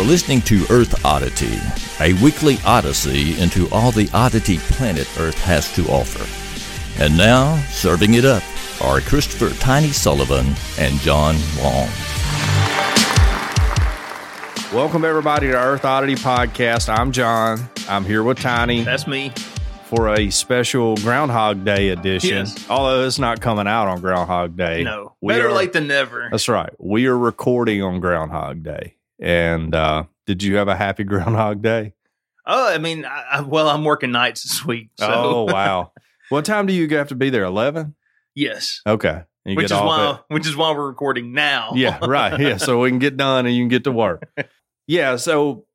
are listening to Earth Oddity, a weekly odyssey into all the oddity planet Earth has to offer. And now, serving it up are Christopher Tiny Sullivan and John Wong. Welcome, everybody, to Earth Oddity Podcast. I'm John. I'm here with Tiny. That's me. For a special Groundhog Day edition. Yes. Although it's not coming out on Groundhog Day. No. Better late than never. That's right. We are recording on Groundhog Day. And did you have a happy Groundhog Day? Oh, I mean, I'm working nights this week. So. Oh, wow. What time do you have to be there? 11? Yes. Okay. Which is why we're recording now. Yeah, right. Yeah, so we can get done and you can get to work. Yeah, so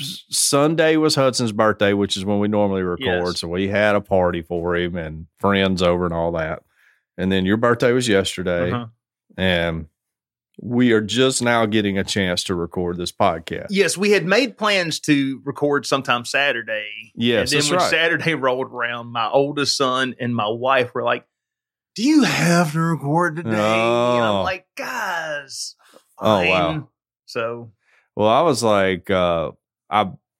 Sunday was Hudson's birthday, which is when we normally record. Yes. So we had a party for him and friends over and all that. And then your birthday was yesterday. Uh-huh. And we are just now getting a chance to record this podcast. Yes, we had made plans to record sometime Saturday. Yes, and then when Saturday rolled around, my oldest son and my wife were like, "Do you have to record today?" Oh. And I'm like, "Guys, fine." Oh, wow. So, well, I was like, I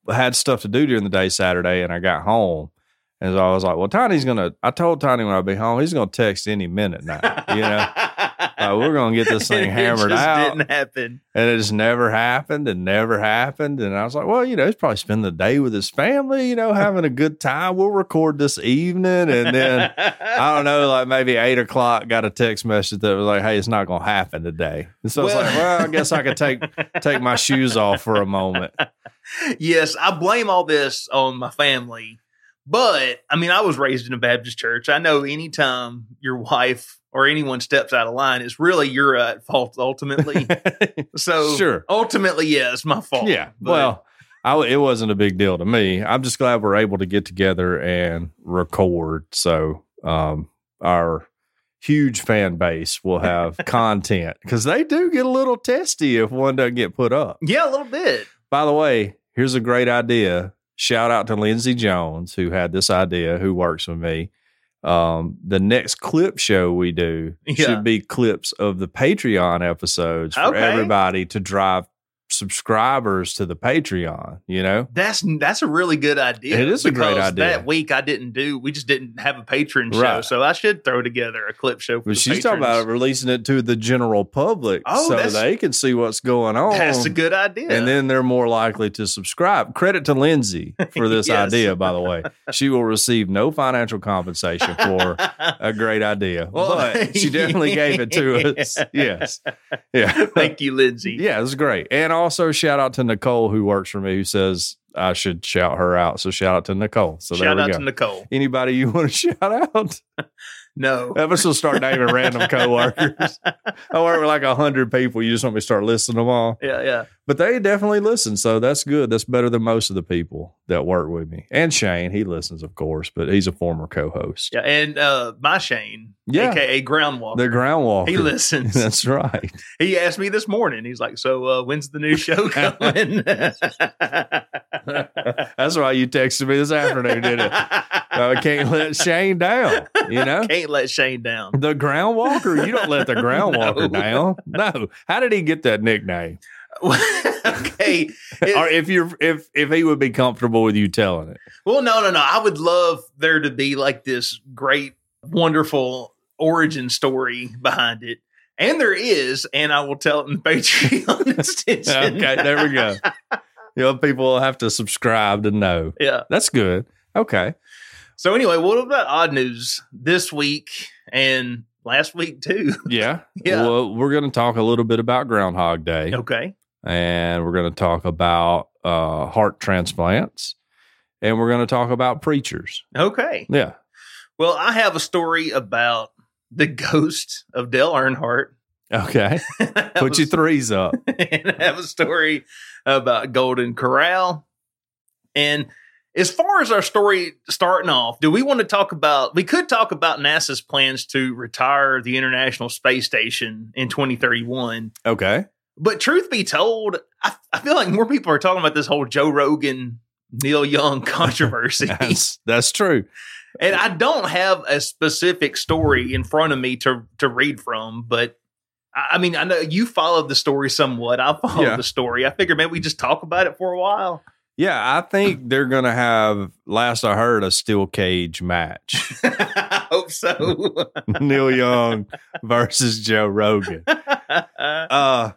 had stuff to do during the day Saturday, and I got home, and so I was like, "Well, I told Tiny when I'd be home, he's gonna text any minute now, you know." Like, we're gonna get this thing hammered out. It didn't happen, and it just never happened. And I was like, well, you know, he's probably spending the day with his family, you know, having a good time. We'll record this evening, and then I don't know, like maybe 8 o'clock, got a text message that was like, "Hey, it's not gonna happen today." And so I was like, well, I guess I could take my shoes off for a moment. Yes, I blame all this on my family, but I mean, I was raised in a Baptist church. I know anytime your wife or anyone steps out of line, it's really you're at fault ultimately. So sure. Ultimately, yeah, it's my fault. Yeah. But. Well, it wasn't a big deal to me. I'm just glad we're able to get together and record. So our huge fan base will have content, because they do get a little testy if one doesn't get put up. Yeah, a little bit. By the way, here's a great idea. Shout out to Lindsey Jones, who had this idea, who works with me. The next clip show we do should be clips of the Patreon episodes for everybody to drive subscribers to the Patreon, you know? That's a really good idea. It is a great idea. That week we just didn't have a patron show, so I should throw together a clip show for the patrons. She's talking about releasing it to the general public so they can see what's going on. That's a good idea. And then they're more likely to subscribe. Credit to Lindsay for this idea, by the way. She will receive no financial compensation for a great idea. Well, but she definitely gave it to us. Yes. Yeah. Thank you, Lindsay. Yeah, it was great. And also, shout out to Nicole, who works for me, who says I should shout her out. So shout out to Nicole. So shout out to Nicole. Anybody you want to shout out? No. Ever so start naming random coworkers. I work with like 100 people. You just want me to start listing them all. Yeah, yeah. But they definitely listen, so that's good. That's better than most of the people that work with me. And Shane, he listens, of course, but he's a former co-host. Yeah, and my Shane, aka Groundwalker. The Groundwalker. He listens. That's right. He asked me this morning. He's like, "So when's the new show coming?" That's why you texted me this afternoon, didn't it? I can't let Shane down, you know? Can't let Shane down. The Groundwalker? You don't let the Groundwalker down. No. How did he get that nickname? Okay. Or if he would be comfortable with you telling it. Well, no. I would love there to be like this great, wonderful origin story behind it. And there is, and I will tell it in the Patreon extension. Okay, there we go. You know, people will have to subscribe to know. Yeah. That's good. Okay. So anyway, what about odd news this week and last week too? Yeah. Yeah. Well, we're going to talk a little bit about Groundhog Day. Okay. And we're going to talk about heart transplants, and we're going to talk about preachers. Okay. Yeah. Well, I have a story about the ghost of Dale Earnhardt. Okay. Put your threes up. And I have a story about Golden Corral. And as far as our story starting off, we could talk about NASA's plans to retire the International Space Station in 2031. Okay. But truth be told, I feel like more people are talking about this whole Joe Rogan, Neil Young controversy. That's true. And I don't have a specific story in front of me to read from, but I mean, I know you followed the story somewhat. I followed the story. I figured maybe we just talk about it for a while. Yeah, I think they're going to have, last I heard, a steel cage match. I hope so. Neil Young versus Joe Rogan. So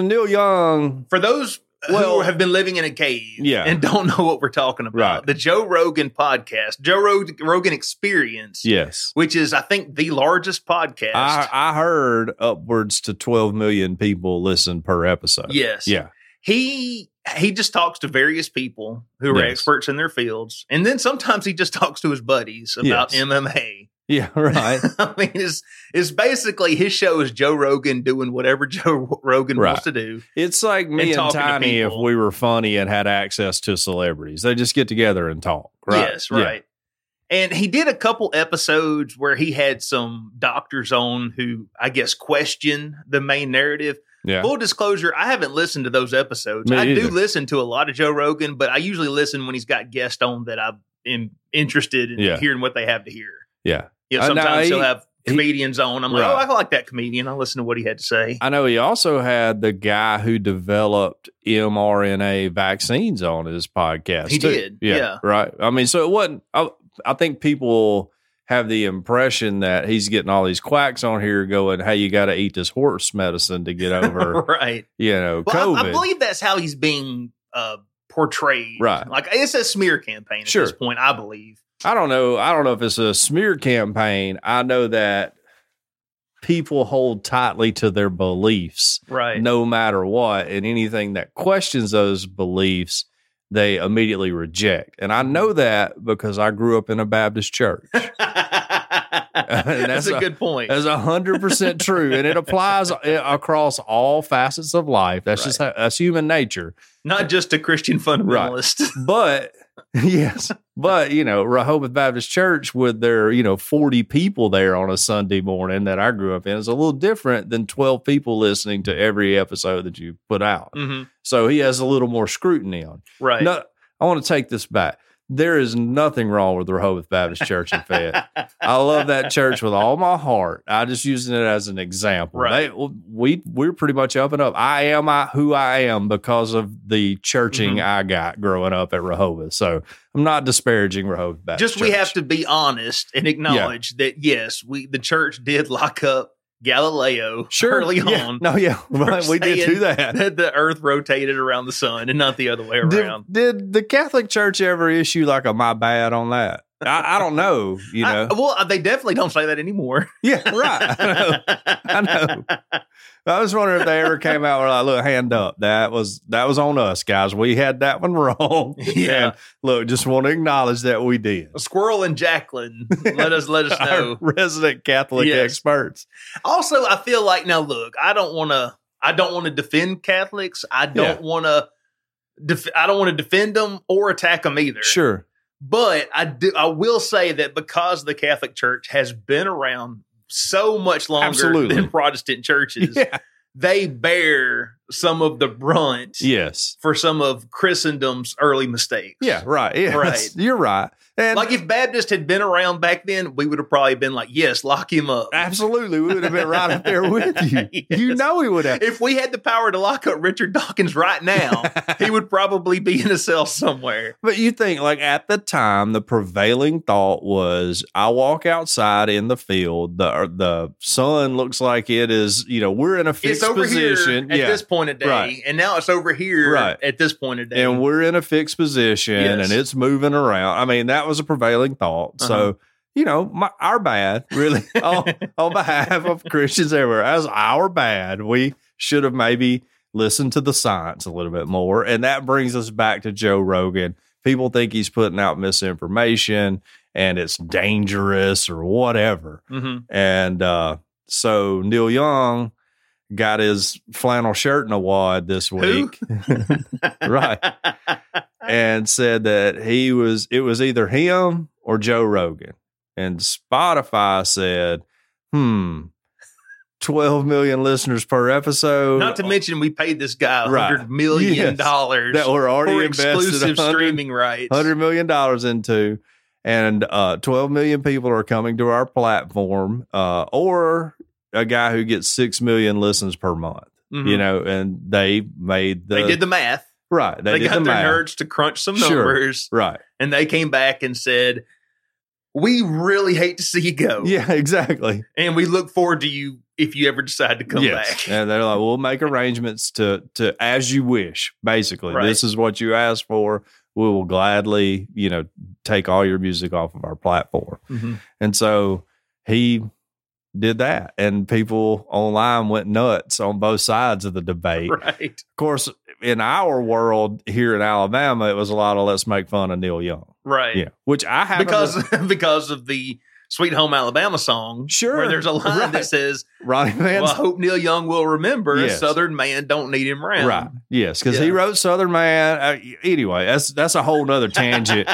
Neil Young. For those who have been living in a cave and don't know what we're talking about, the Joe Rogan podcast, Joe Rogan Experience, yes, which is, I think, the largest podcast. I heard upwards to 12 million people listen per episode. Yes. Yeah. He just talks to various people who are experts in their fields. And then sometimes he just talks to his buddies about MMA. Yeah, right. I mean, it's basically his show is Joe Rogan doing whatever Joe Rogan wants to do. It's like me and Tiny if we were funny and had access to celebrities. They just get together and talk, right? Yes, right. Yeah. And he did a couple episodes where he had some doctors on who, I guess, question the main narrative. Yeah. Full disclosure, I haven't listened to those episodes. I do listen to a lot of Joe Rogan, but I usually listen when he's got guests on that I'm interested in hearing what they have to hear. Yeah. You know, sometimes he'll have comedians on. I'm like, oh, I like that comedian. I'll listen to what he had to say. I know he also had the guy who developed mRNA vaccines on his podcast. He did. Yeah. Right. I mean, so it wasn't, I think people have the impression that he's getting all these quacks on here going, hey, you got to eat this horse medicine to get over, COVID. I believe that's how he's being portrayed. Right. Like, it's a smear campaign at this point, I believe. I don't know if it's a smear campaign. I know that people hold tightly to their beliefs no matter what, and anything that questions those beliefs, they immediately reject. And I know that because I grew up in a Baptist church. that's a good point. That's 100% true. And it applies across all facets of life. That's just that's human nature. Not just a Christian fundamentalist. Right. But, yes. But, you know, Rehoboth Baptist Church with their, 40 people there on a Sunday morning that I grew up in is a little different than 12 people listening to every episode that you put out. Mm-hmm. So he has a little more scrutiny on. Right. No, I want to take this back. There is nothing wrong with Rehoboth Baptist Church in Fayette. I love that church with all my heart. I just using it as an example. Right. We're pretty much up and up. I am who I am because of the churching I got growing up at Rehoboth. So I'm not disparaging Rehoboth Baptist Church. We have to be honest and acknowledge that, yes, the church did lock up Galileo early on. No, we did do that. That the Earth rotated around the sun and not the other way around. Did the Catholic Church ever issue like a my bad on that? I don't know. They definitely don't say that anymore. Yeah, right. I know. I was wondering if they ever came out with like, look, hand up. That was on us, guys. We had that one wrong. Yeah. And look, just want to acknowledge that we did. A squirrel and Jacqueline. Let us know. Our resident Catholic experts. Also, I feel like now look, I don't want to defend Catholics. I don't want to defend them or attack them either. Sure. But I will say that because the Catholic Church has been around so much longer than Protestant churches, they bear some of the brunt for some of Christendom's early mistakes. Yeah, right. Yeah, right. You're right. And like if Baptist had been around back then, we would have probably been like, yes, lock him up. Absolutely. We would have been right up there with you. Yes. You know we would have. If we had the power to lock up Richard Dawkins right now, he would probably be in a cell somewhere. But you think like at the time, the prevailing thought was I walk outside in the field. The sun looks like it is, we're in a fixed position. Here at this point of day. Right. And now it's over here at this point of day. And we're in a fixed position and it's moving around. I mean, that was a prevailing thought. So, our bad, really, on behalf of Christians everywhere, as our bad, we should have maybe listened to the science a little bit more. And that brings us back to Joe Rogan. People think he's putting out misinformation and it's dangerous or whatever. Mm-hmm. And so Neil Young got his flannel shirt in a wad this week. Right. And said that it was either him or Joe Rogan. And Spotify said, 12 million listeners per episode. Not to mention we paid this guy $100 million that we're already for exclusive streaming rights. $100 million into. And 12 million people are coming to our platform or a guy who gets 6 million listens per month, mm-hmm. you know, and they made they did the math. Right. They got their nerds to crunch some numbers. Sure, right. And they came back and said, we really hate to see you go. Yeah, exactly. And we look forward to you if you ever decide to come back. And they're like, we'll make arrangements to as you wish, basically. Right. This is what you asked for. We will gladly, you know, take all your music off of our platform. Mm-hmm. And so he did that. And people online went nuts on both sides of the debate. Right. Of course, in our world here in Alabama, it was a lot of let's make fun of Neil Young. Right. Yeah. Which I have because of the Sweet Home Alabama song. Sure. Where there's a line that says, Ronnie Man's, well, I hope Neil Young will remember Southern Man, don't need him around. Right. Yes. Because he wrote Southern Man. Anyway, that's a whole nother tangent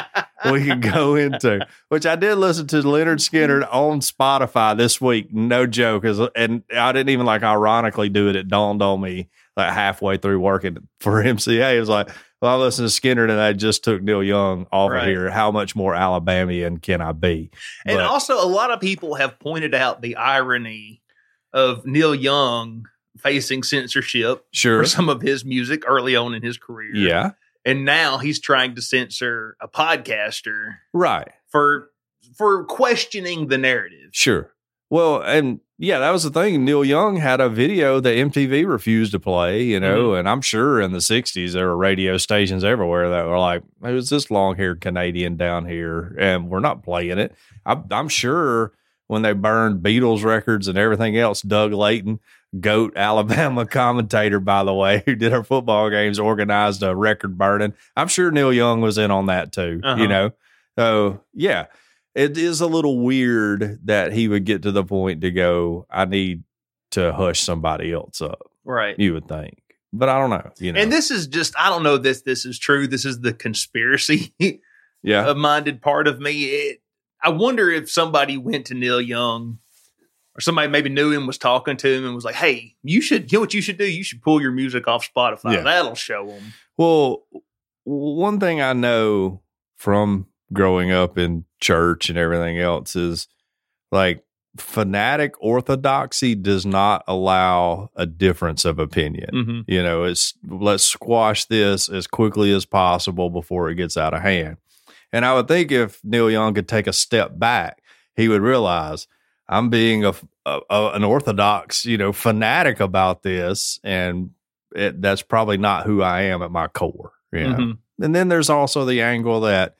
we could go into, which I did listen to Lynyrd Skynyrd on Spotify this week. No joke. And I didn't even like ironically do it. It dawned on me like halfway through working for MCA. It was like, well, I listened to Skynyrd and I just took Neil Young off of here. How much more Alabamian can I be? And also, a lot of people have pointed out the irony of Neil Young facing censorship for some of his music early on in his career. Yeah. And now he's trying to censor a podcaster. Right. For questioning the narrative. Sure. Well, and yeah, that was the thing. Neil Young had a video that MTV refused to play, you know, mm-hmm. and I'm sure in the 60s there were radio stations everywhere that were like, who's this long-haired Canadian down here? And we're not playing it. I'm sure when they burned Beatles records and everything else, Doug Layton, GOAT Alabama commentator, by the way, who did our football games, organized a record burning. I'm sure Neil Young was in on that too, you know? So, yeah. It is a little weird that he would get to the point to go, I need to hush somebody else up. Right. You would think. But I don't know. You know. And this is just, I don't know this. This is true. This is the conspiracy minded part of me. I wonder if somebody went to Neil Young or somebody maybe knew him, was talking to him and was like, hey, you know what you should do? You should pull your music off Spotify. Yeah. That'll show them. Well, one thing I know from growing up in church and everything else is like fanatic orthodoxy does not allow a difference of opinion. Mm-hmm. You know, it's let's squash this as quickly as possible before it gets out of hand. And I would think if Neil Young could take a step back, he would realize I'm being an orthodox, you know, fanatic about this. And that's probably not who I am at my core. You know? Mm-hmm. And then there's also the angle that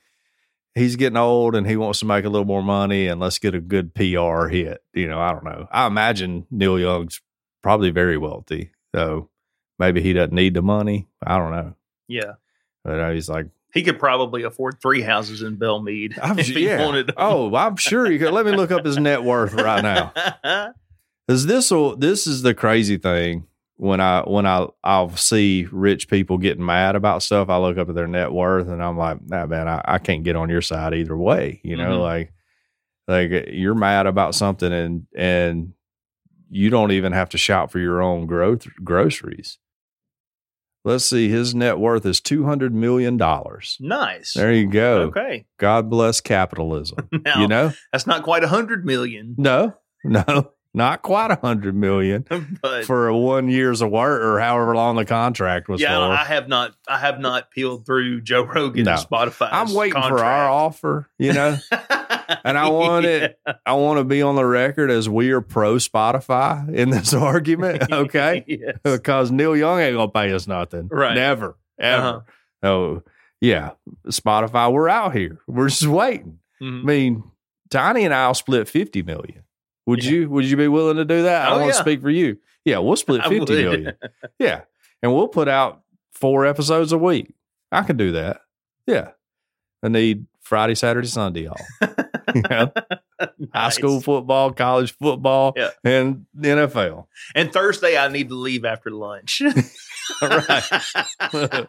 he's getting old and he wants to make a little more money and let's get a good PR hit. You know, I don't know. I imagine Neil Young's probably very wealthy. So maybe he doesn't need the money. I don't know. Yeah. But he's like, he could probably afford 3 houses in Belmead if he wanted them. Oh, I'm sure he could. Let me look up his net worth right now. Because this is the crazy thing. When I'll see rich people getting mad about stuff, I look up at their net worth and I'm like, nah, man, I can't get on your side either way. You know, like you're mad about something and you don't even have to shop for your own groceries. Let's see. His net worth is $200 million. Nice. There you go. Okay. God bless capitalism. Now, you know, that's not quite 100 million. No. Not quite 100 million for a 1 year's work or however long the contract was. Yeah, for. I have not peeled through Joe Rogan and Spotify. I'm waiting for our offer, you know, and I want it. I want to be on the record as we are pro Spotify in this argument, okay? Yes. Because Neil Young ain't gonna pay us nothing, right? Never, ever. Uh-huh. Oh, yeah, Spotify. We're out here. We're just waiting. Mm-hmm. I mean, Tiny and I'll split 50 million. Would you be willing to do that? I don't want to speak for you. Yeah, we'll split 50 million. Yeah. And we'll put out 4 episodes a week. I can do that. Yeah. I need Friday, Saturday, Sunday off. You know? Nice. High school football, college football, and the NFL. And Thursday I need to leave after lunch. Right.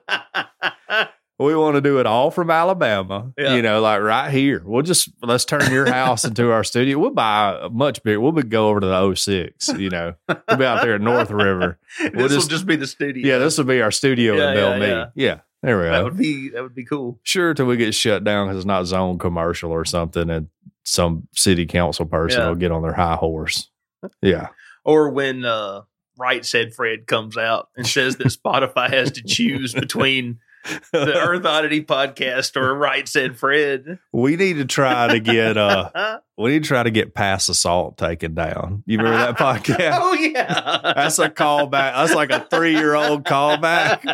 We want to do it all from Alabama, you know, like right here. Let's turn your house into our studio. We'll buy a much bigger. We'll go over to the 06, you know. We'll be out there at North River. This will just be the studio. Yeah, this will be our studio in Bellmead. Yeah, there we go. That would be cool. Sure, till we get shut down because it's not zone commercial or something, and some city council person will get on their high horse. Yeah. Or when Right Said Fred comes out and says that Spotify has to choose between the Earth Oddity Podcast or Right Said Fred. We need to try to get past assault taken down. You remember that podcast? Oh yeah. That's a callback. That's like a 3-year-old callback.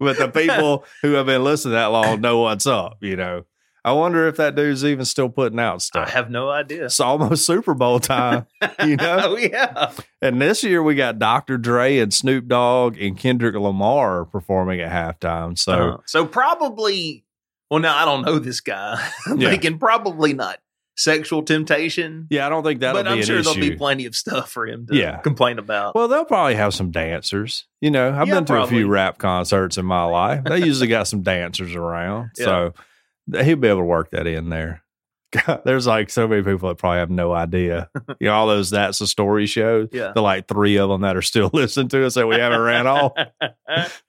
But the people who have been listening that long know what's up, you know. I wonder if that dude's even still putting out stuff. I have no idea. It's almost Super Bowl time, you know? Oh, yeah. And this year we got Dr. Dre and Snoop Dogg and Kendrick Lamar performing at halftime. So probably, well, now I don't know this guy. I'm thinking probably not sexual temptation. Yeah, I don't think that'll be an issue. But I'm sure there'll be plenty of stuff for him to complain about. Well, they'll probably have some dancers. You know, I've been to a few rap concerts in my life. They usually got some dancers around, so... He'll be able to work that in there. God, there's like so many people that probably have no idea. You know, all those That's a Story shows. Yeah. The like three of them that are still listening to us that we haven't ran off.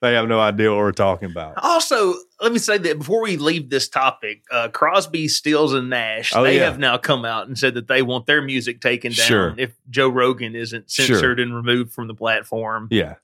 They have no idea what we're talking about. Also, let me say that before we leave this topic, Crosby, Stills, and Nash, they have now come out and said that they want their music taken down if Joe Rogan isn't censored and removed from the platform. Yeah.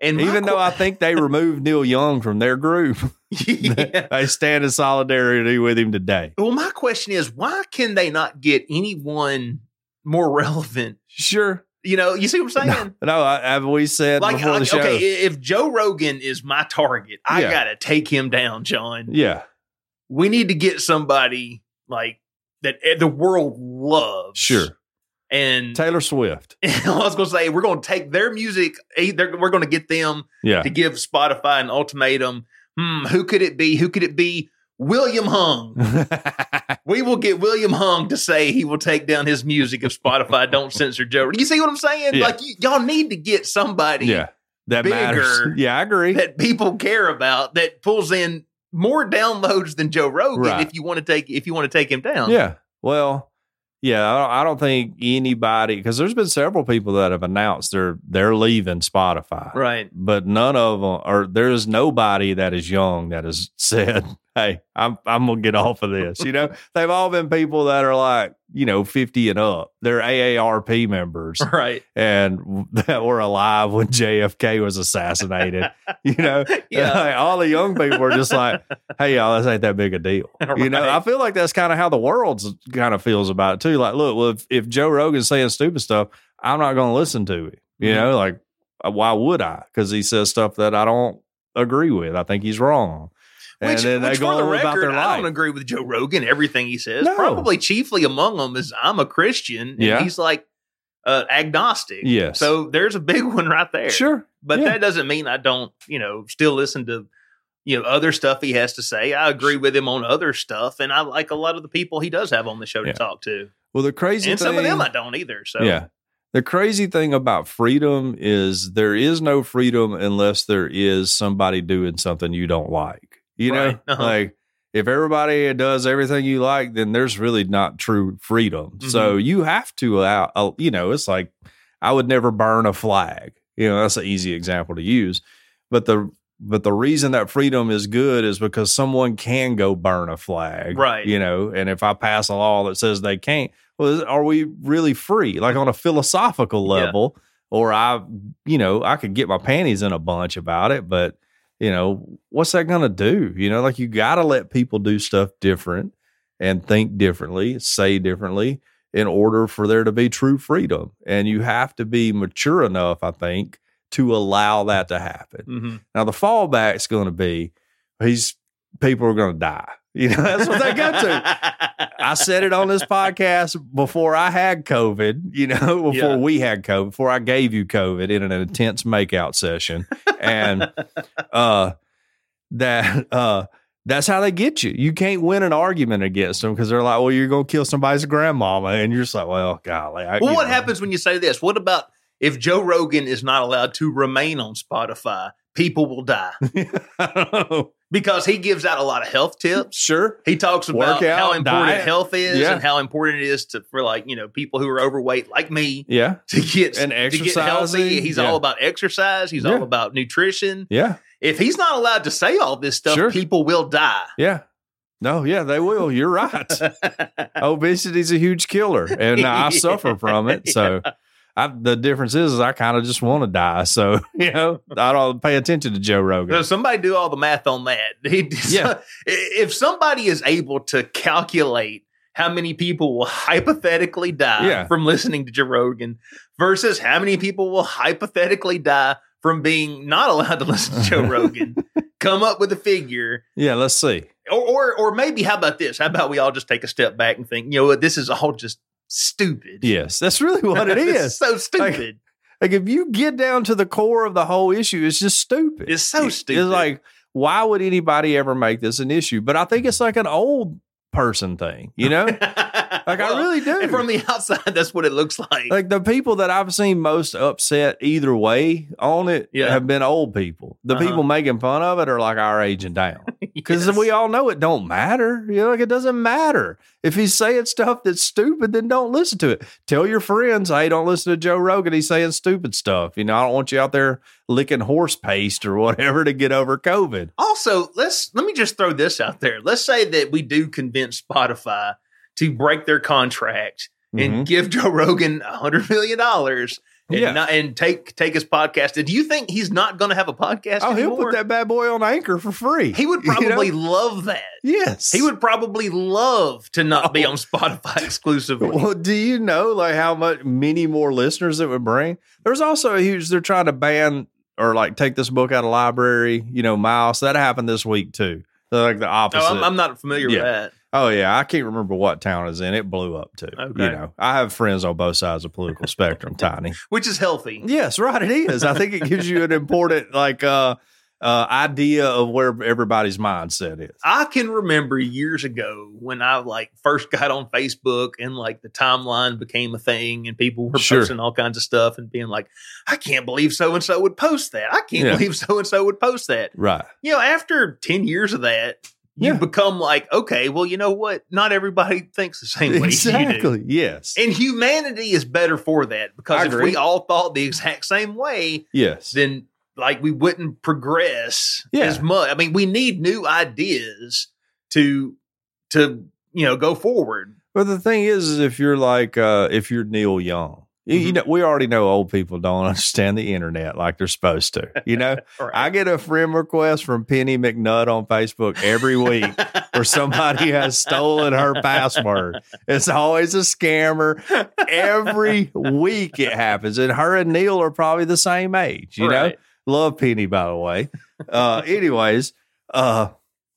And even though I think they removed Neil Young from their group, they stand in solidarity with him today. Well, my question is, why can they not get anyone more relevant? Sure. You know, you see what I'm saying? No, as we said before the show. Okay, if Joe Rogan is my target, I got to take him down, John. Yeah. We need to get somebody like that the world loves. Sure. And Taylor Swift. And I was going to say, we're going to take their music. We're going to get them to give Spotify an ultimatum. Who could it be? Who could it be? William Hung. We will get William Hung to say he will take down his music if Spotify don't censor Joe. You see what I'm saying? Yeah. Like y'all need to get somebody that bigger matters. Yeah, I agree. That people care about, that pulls in more downloads than Joe Rogan if you want to take him down. Yeah. Well, yeah, I don't think anybody, because there's been several people that have announced they're leaving Spotify. Right. But none of them, or there's nobody that is young that has said, hey, I'm going to get off of this. You know, they've all been people that are like, you know, 50 and up. They're AARP members. Right. And that were alive when JFK was assassinated. You know, like, all the young people are just like, hey, y'all, this ain't that big a deal. Right. You know, I feel like that's kind of how the world kind of feels about it, too. Like, look, well, if Joe Rogan's saying stupid stuff, I'm not going to listen to it. You know, like, why would I? Because he says stuff that I don't agree with. I think he's wrong. Which for the record, I don't agree with Joe Rogan, everything he says. No. Probably chiefly among them is I'm a Christian, and he's like agnostic. Yes. So there's a big one right there. Sure. But that doesn't mean I don't, you know, still listen to, you know, other stuff he has to say. I agree with him on other stuff, and I like a lot of the people he does have on the show to talk to. Well, the crazy thing... And some of them I don't either, so... Yeah. The crazy thing about freedom is there is no freedom unless there is somebody doing something you don't like. You know, like if everybody does everything you like, then there's really not true freedom. Mm-hmm. So you have to allow, you know, it's like I would never burn a flag. You know, that's an easy example to use. But the reason that freedom is good is because someone can go burn a flag. Right. You know, and if I pass a law that says they can't, well, are we really free? Like on a philosophical level, or I could get my panties in a bunch about it, but. You know, what's that going to do? You know, like you got to let people do stuff different and think differently, say differently in order for there to be true freedom. And you have to be mature enough, I think, to allow that to happen. Mm-hmm. Now, the fallback is going to be people are going to die. You know, that's what they go to. I said it on this podcast before I had COVID, you know, we had COVID, before I gave you COVID in an intense makeout session. And that's how they get you. You can't win an argument against them because they're like, well, you're going to kill somebody's grandmama. And you're just like, well, golly. What happens when you say this? What about if Joe Rogan is not allowed to remain on Spotify? People will die. I know. Because he gives out a lot of health tips. Sure. He talks about how important health is and how important it is for like, you know, people who are overweight like me to get healthy. He's all about exercise. He's all about nutrition. Yeah. If he's not allowed to say all this stuff, people will die. Yeah. No. Yeah, they will. You're right. Obesity is a huge killer and I suffer from it. So the difference is I kind of just want to die. So, you know, I don't pay attention to Joe Rogan. So somebody do all the math on that. Yeah. If somebody is able to calculate how many people will hypothetically die from listening to Joe Rogan versus how many people will hypothetically die from being not allowed to listen to Joe Rogan, come up with a figure. Yeah, let's see. Or maybe how about this? How about we all just take a step back and think, you know what, this is all just stupid. Yes, that's really what it is. It's so stupid. Like if you get down to the core of the whole issue, it's just stupid. It's so stupid. It's like, why would anybody ever make this an issue? But I think it's like an old person thing, you know? Like well, I really do. And from the outside, that's what it looks like. Like the people that I've seen most upset either way on it have been old people. The people making fun of it are like our age and down. Because we all know it don't matter. You know, like it doesn't matter. If he's saying stuff that's stupid, then don't listen to it. Tell your friends, hey, don't listen to Joe Rogan. He's saying stupid stuff. You know, I don't want you out there licking horse paste or whatever to get over COVID. Also, let me just throw this out there. Let's say that we do convince Spotify to break their contract and give Joe Rogan $100 million and take his podcast. Do you think he's not going to have a podcast anymore? He'll put that bad boy on Anchor for free. He would probably love that. Yes. He would probably love to not be on Spotify exclusively. Well, do you know like how much many more listeners it would bring? There's also a huge, they're trying to ban or like take this book out of library, you know, Miles. That happened this week too. So like the opposite. Oh, I'm not familiar with that. Oh, yeah. I can't remember what town it's in. It blew up, too. Okay. You know, I have friends on both sides of the political spectrum, Tiny. Which is healthy. Yes, right. It is. I think it gives you an important, like, idea of where everybody's mindset is. I can remember years ago when I, like, first got on Facebook and, like, the timeline became a thing and people were posting all kinds of stuff and being like, I can't believe so-and-so would post that. I can't believe so-and-so would post that. Right. You know, after 10 years of that, you become like, okay, well, you know what? Not everybody thinks the same way you do. Yes. And humanity is better for that because if we all thought the exact same way, then like we wouldn't progress as much. I mean, we need new ideas to you know go forward. Well, the thing is if you're like if you're Neil Young, you know, we already know old people don't understand the internet like they're supposed to. You know, I get a friend request from Penny McNutt on Facebook every week where somebody has stolen her password. It's always a scammer. Every week it happens. And her and Neil are probably the same age. You know, love Penny, by the way. Anyways,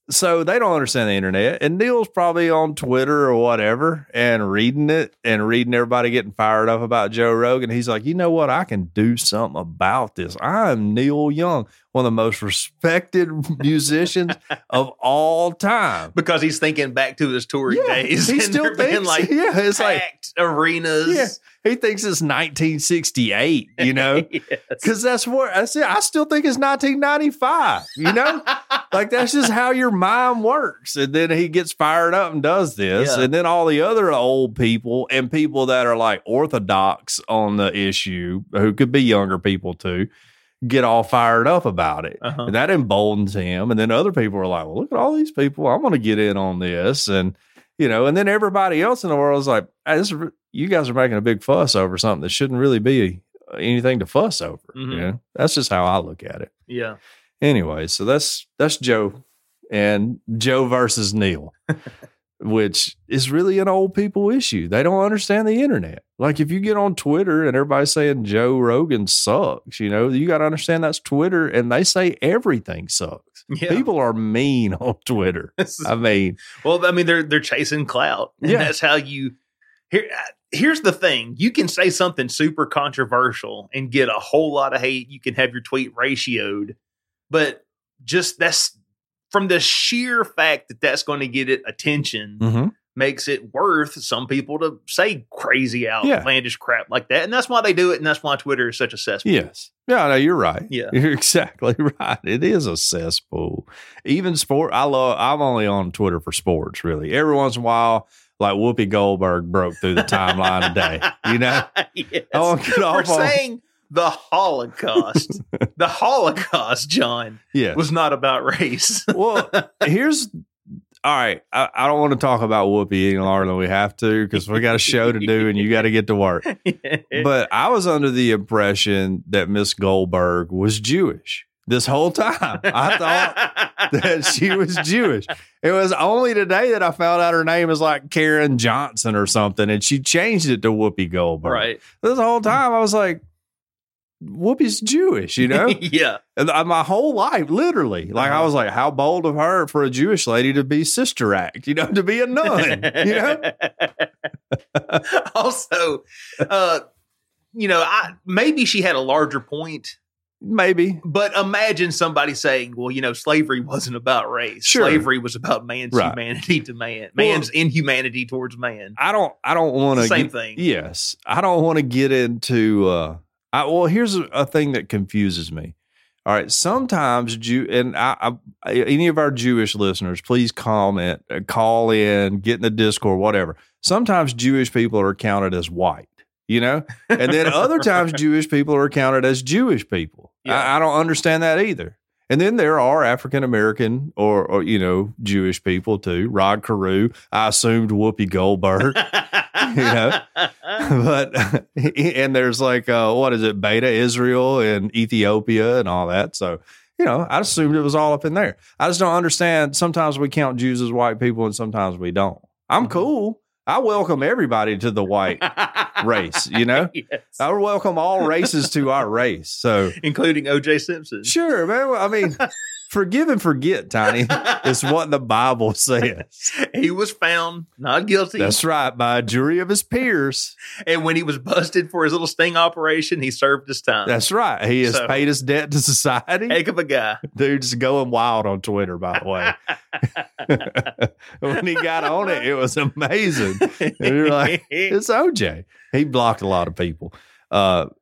so they don't understand the internet, and Neil's probably on Twitter or whatever and reading it and reading everybody getting fired up about Joe Rogan. He's like, you know what? I can do something about this. I'm Neil Young, one of the most respected musicians of all time. Because he's thinking back to his touring days. He still thinks, like, it's packed like arenas. Yeah. He thinks it's 1968, you know, because that's what I said. I still think it's 1995, you know, like that's just how your mind works. And then he gets fired up and does this. Yeah. And then all the other old people and people that are like orthodox on the issue, who could be younger people too, get all fired up about it. And that emboldens him. And then other people are like, well, look at all these people. I'm going to get in on this. And, you know, and then everybody else in the world is like, hey, this is you guys are making a big fuss over something that shouldn't really be anything to fuss over. You know? That's just how I look at it. Yeah. Anyway, so that's Joe and Joe versus Neil, which is really an old people issue. They don't understand the internet. Like if you get on Twitter and everybody's saying Joe Rogan sucks, you know, you got to understand that's Twitter and they say everything sucks. Yeah. People are mean on Twitter. I mean, well, I mean, they're chasing clout. And that's how you Here's the thing. You can say something super controversial and get a whole lot of hate. You can have your tweet ratioed, but just that's from the sheer fact that that's going to get it attention makes it worth some people to say crazy outlandish crap like that. And that's why they do it. And that's why Twitter is such a cesspool. Yes. No, you're right. Yeah. You're exactly right. It is a cesspool. Even sport. I'm only on Twitter for sports, really. Every once in a while, like Whoopi Goldberg broke through the timeline today, you know? We're saying the Holocaust. The Holocaust, John, was not about race. Well, here's all right, I don't want to talk about Whoopi any longer than we have to because we got a show to do and you got to get to work. But I was under the impression that Miss Goldberg was Jewish this whole time. I thought that she was Jewish. It was only today that I found out her name is like Karen Johnson or something, and she changed it to Whoopi Goldberg. Right. This whole time I was like, Whoopi's Jewish, you know? Yeah. And my whole life, literally. Like, I was like, how bold of her for a Jewish lady to be sister act, you know, to be a nun, you know? Also, you know, maybe she had a larger point. Maybe. But imagine somebody saying, well, you know, slavery wasn't about race. Sure. Slavery was about man's humanity to man. Man's inhumanity towards man. I don't want to. Same thing. Yes. I don't want to get into... well, here's a thing that confuses me. All right. Sometimes, any of our Jewish listeners, please comment, call in, get in the Discord, whatever. Sometimes Jewish people are counted as white, you know? And then other times Jewish people are counted as Jewish people. Yeah. I don't understand that either. And then there are African-American or you know, Jewish people too. Rod Carew, I assumed Whoopi Goldberg. You know, but and there's like what is it, Beta Israel and Ethiopia and all that. So you know, I assumed it was all up in there. I just don't understand. Sometimes we count Jews as white people, and sometimes we don't. I'm cool. I welcome everybody to the white race. You know, yes. I welcome all races to our race. So including O.J. Simpson. Sure, man. I mean. Forgive and forget, Tiny, is what the Bible says. He was found not guilty. That's right, by a jury of his peers. And when he was busted for his little sting operation, he served his time. That's right. He has paid his debt to society. Heck of a guy. Dude's going wild on Twitter, by the way. When he got on it, it was amazing. And you're like, it's OJ. He blocked a lot of people.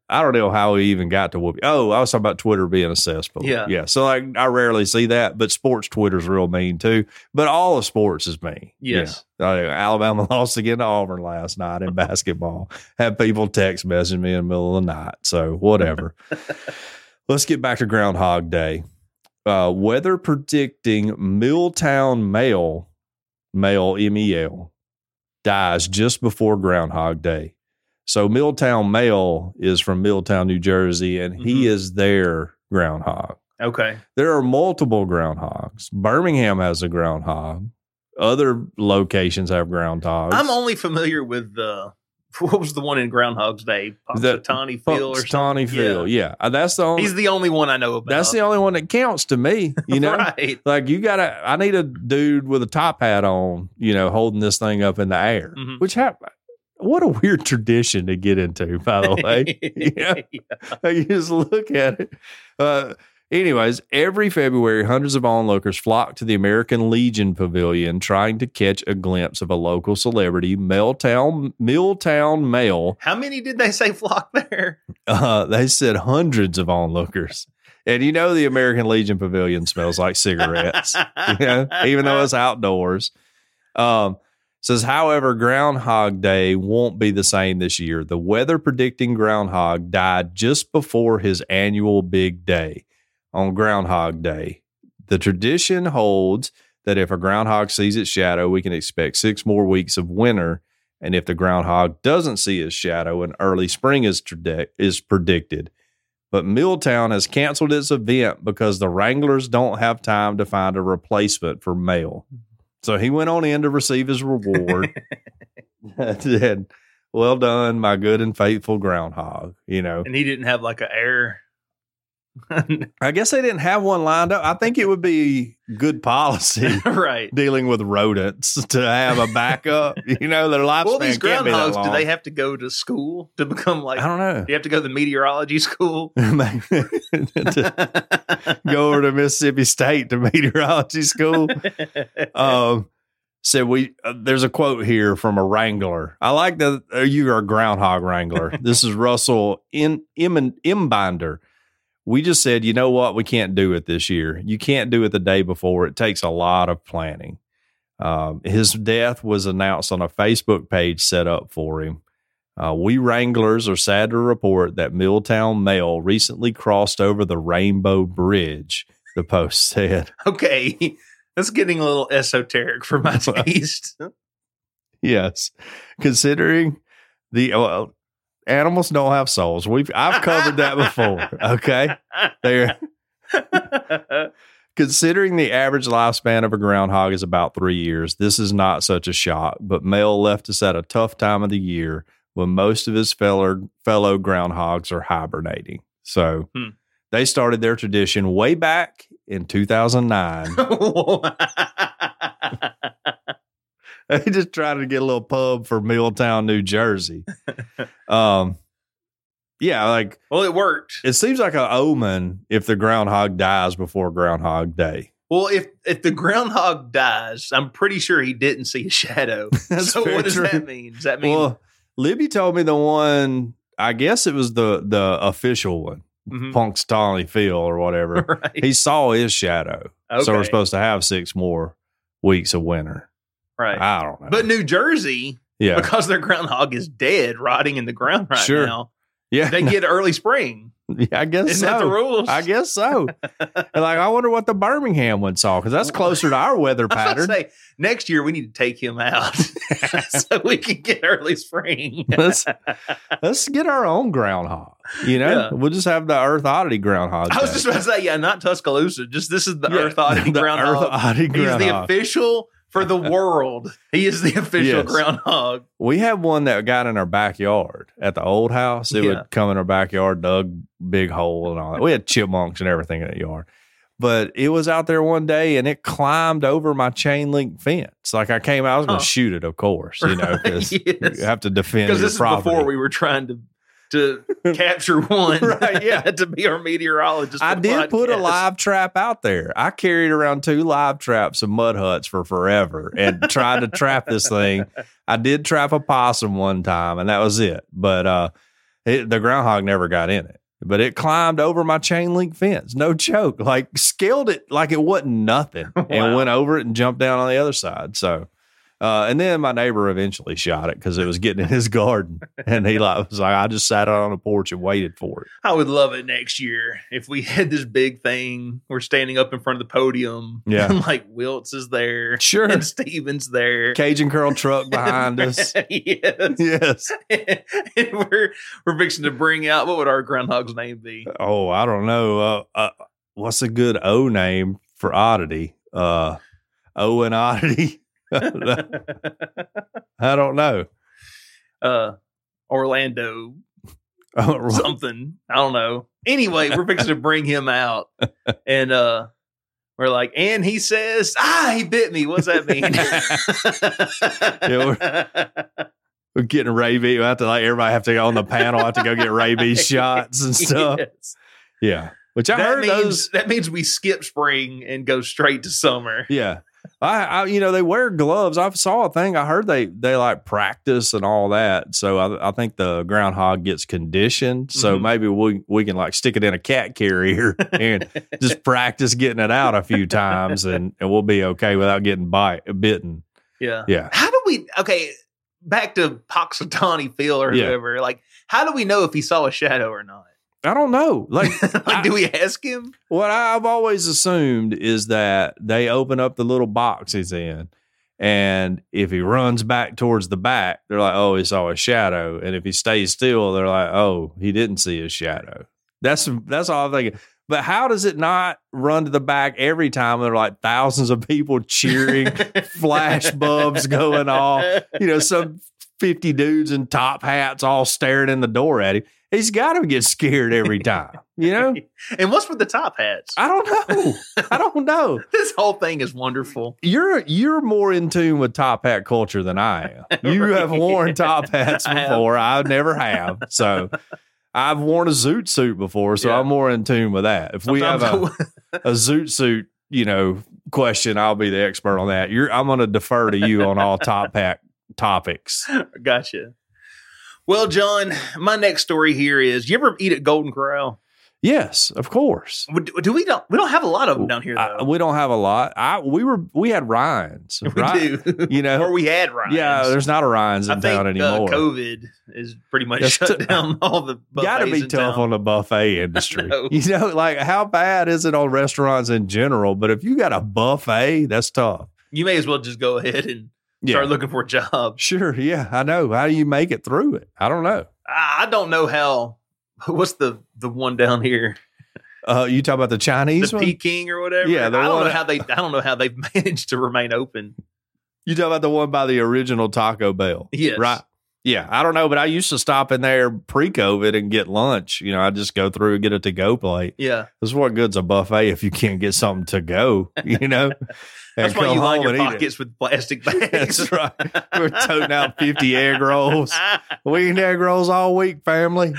I don't know how he even got to Whoopi. Oh, I was talking about Twitter being a cesspool. Yeah. So like, I rarely see that, but sports Twitter's real mean too. But all of sports is mean. Yes. Yeah. Alabama lost again to Auburn last night in basketball. Had people text messaging me in the middle of the night. So whatever. Let's get back to Groundhog Day. Weather predicting Milltown Male MEL dies just before Groundhog Day. So Milltown Male is from Milltown, New Jersey, and he is their groundhog. Okay. There are multiple groundhogs. Birmingham has a groundhog. Other locations have groundhogs. I'm only familiar with the, what was the one in Groundhog's Day? Punxsutawney Phil or something. Punxsutawney Phil, yeah. That's the only. He's the only one I know about. That's the only one that counts to me, you know? Right. Like, I need a dude with a top hat on, you know, holding this thing up in the air, which happened. What a weird tradition to get into, by the way. Yeah. You just look at it. Anyways, every February, hundreds of onlookers flock to the American Legion Pavilion trying to catch a glimpse of a local celebrity, Milltown Male. How many did they say flock there? They said hundreds of onlookers. And you know the American Legion Pavilion smells like cigarettes, you know, even though it's outdoors. Says, however, Groundhog Day won't be the same this year. The weather-predicting groundhog died just before his annual big day on Groundhog Day. The tradition holds that if a groundhog sees its shadow, we can expect 6 more weeks of winter. And if the groundhog doesn't see its shadow, an early spring is predicted. But Milltown has canceled its event because the Wranglers don't have time to find a replacement for Male. So he went on in to receive his reward. Said, well done, my good and faithful groundhog, you know. And he didn't have like an heir. I guess they didn't have one lined up. I think it would be good policy dealing with rodents to have a backup. You know, their lifespan can't be that long. Well, these groundhogs, do they have to go to school to become like... I don't know. Do you have to go to the meteorology school? Go over to Mississippi State to meteorology school? Said there's a quote here from a wrangler. I like that you are a groundhog wrangler. This is Russell Imbinder. We just said, you know what? We can't do it this year. You can't do it the day before. It takes a lot of planning. His death was announced on a Facebook page set up for him. We Wranglers are sad to report that Milltown Male recently crossed over the Rainbow Bridge, the post said. Okay. That's getting a little esoteric for my taste. Yes. Considering the animals don't have souls. I've covered that before. Okay. Considering the average lifespan of a groundhog is about 3 years, this is not such a shock, but Mel left us at a tough time of the year when most of his fellow groundhogs are hibernating. So they started their tradition way back in 2009. They just tried to get a little pub for Milltown, New Jersey. Yeah, like... Well, it worked. It seems like an omen if the groundhog dies before Groundhog Day. Well, if the groundhog dies, I'm pretty sure he didn't see a shadow. So what does that mean? Does that mean... Well, Libby told me the one... I guess it was the official one. Mm-hmm. Punxsutawney Phil or whatever. Right. He saw his shadow. Okay. So we're supposed to have 6 more weeks of winter. Right. I don't know. But New Jersey, because their groundhog is dead, rotting in the ground now. Yeah, they get early spring. Yeah, I guess Isn't that the rules? I guess so. And like, I wonder what the Birmingham one saw, because that's closer to our weather pattern. I was about to say, next year we need to take him out so we can get early spring. Let's get our own groundhog. You know, we'll just have the Earth Oddity groundhog. I was just about to say, not Tuscaloosa. Just this is the Earth Oddity groundhog. Earth Oddity groundhog. He's the official. For the world, he is the official groundhog. We had one that got in our backyard at the old house. It would come in our backyard, dug big hole and all that. We had chipmunks and everything in the yard. But it was out there one day, and it climbed over my chain link fence. Like I came out, I was going to shoot it, of course. You know, because you have to defend your property. Because this is before we were trying to capture one. Right, to be our meteorologist. I did put a live trap out there. I carried around 2 live traps and mud huts for forever and tried to trap this thing. I did trap a possum one time, and that was it. But the groundhog never got in it. But it climbed over my chain link fence. No joke. Like, scaled it like it wasn't nothing. Wow. And went over it and jumped down on the other side. So... and then my neighbor eventually shot it because it was getting in his garden, and he was like, "I just sat out on the porch and waited for it." I would love it next year if we had this big thing. We're standing up in front of the podium, and like Wiltz is there, and Steven's there, Cajun Curl truck behind us, yes, and we're fixing to bring out what would our groundhog's name be? Oh, I don't know. What's a good O name for oddity? O and oddity. I don't know. Orlando, something. I don't know. Anyway, we're fixing to bring him out, and we're like, and he says, "Ah, he bit me." What's that mean? We're getting rabies. I have to everybody have to go on the panel. I have to go get rabies shots and stuff. Yes. Yeah, which I heard those. That means we skip spring and go straight to summer. Yeah. I you know, they wear gloves. I saw a thing. I heard they like practice and all that. So I think the groundhog gets conditioned. So maybe we can like stick it in a cat carrier and just practice getting it out a few times, and we'll be okay without getting bitten. Yeah. Yeah. How do we, back to Punxsutawney Phil or whoever, like, how do we know if he saw a shadow or not? I don't know. Like, do we ask him? What I've always assumed is that they open up the little box he's in, and if he runs back towards the back, they're like, "Oh, he saw a shadow." And if he stays still, they're like, "Oh, he didn't see his shadow." That's all I'm thinking. But how does it not run to the back every time? There are like thousands of people cheering, flash bulbs going off. You know, some 50 dudes in top hats all staring in the door at him. He's got to get scared every time, you know? And what's with the top hats? I don't know. This whole thing is wonderful. You're more in tune with top hat culture than I am. You have worn top hats before. I never have. So I've worn a zoot suit before, so I'm more in tune with that. If Sometimes we have a zoot suit, you know, question, I'll be the expert on that. I'm going to defer to you on all top hat topics. Gotcha. Well, John, my next story here is, you ever eat at Golden Corral? Yes, of course. Do we don't? We don't have a lot of them down here, though. We don't have a lot. We had Ryan's. We right? do. You know, or we had Ryan's. Yeah, there's not a Ryan's in town anymore. COVID is pretty much shut down all the buffets. Got to be tough on the buffet industry. No. You know, like how bad is it on restaurants in general? But if you got a buffet, that's tough. You may as well just go ahead and start looking for a job. Sure. Yeah, I know. How do you make it through it? I don't know. I don't know how. What's the one down here? You talk about the Chinese one? Peking or whatever. Yeah, I don't know how they managed to remain open. You talk about the one by the original Taco Bell. Yes. Right. Yeah. I don't know, but I used to stop in there pre-COVID and get lunch. You know, I just go through and get a to-go plate. Yeah. That's what good's a buffet if you can't get something to go, you know? That's why you line your pockets with plastic bags. That's right. We're toting out 50 egg rolls. We eat egg rolls all week, family.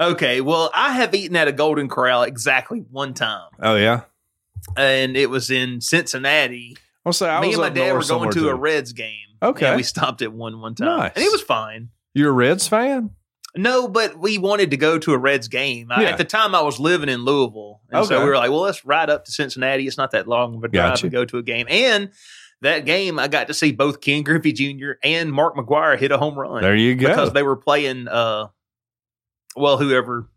Okay, well, I have eaten at a Golden Corral exactly one time. Oh, yeah? And it was in Cincinnati. I'll say I was and my dad were going to a Reds game. Okay. And we stopped at one time. Nice. And it was fine. You're a Reds fan? No, but we wanted to go to a Reds game. Yeah. At the time, I was living in Louisville. And so we were like, well, let's ride up to Cincinnati. It's not that long of a drive to go to a game. And that game, I got to see both Ken Griffey Jr. and Mark McGwire hit a home run. There you go. Because they were playing... well, whoever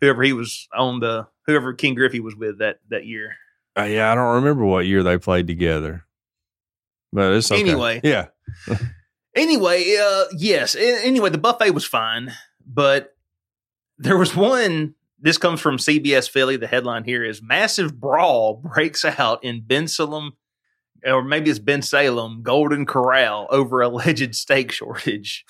he was on whoever King Griffey was with that year. Yeah, I don't remember what year they played together, but it's okay. Anyway. Yeah. Anyway, yes. Anyway, the buffet was fine, but there was one. This comes from CBS Philly. The headline here is "Massive Brawl Breaks Out in Bensalem," or maybe it's Bensalem Golden Corral over alleged steak shortage.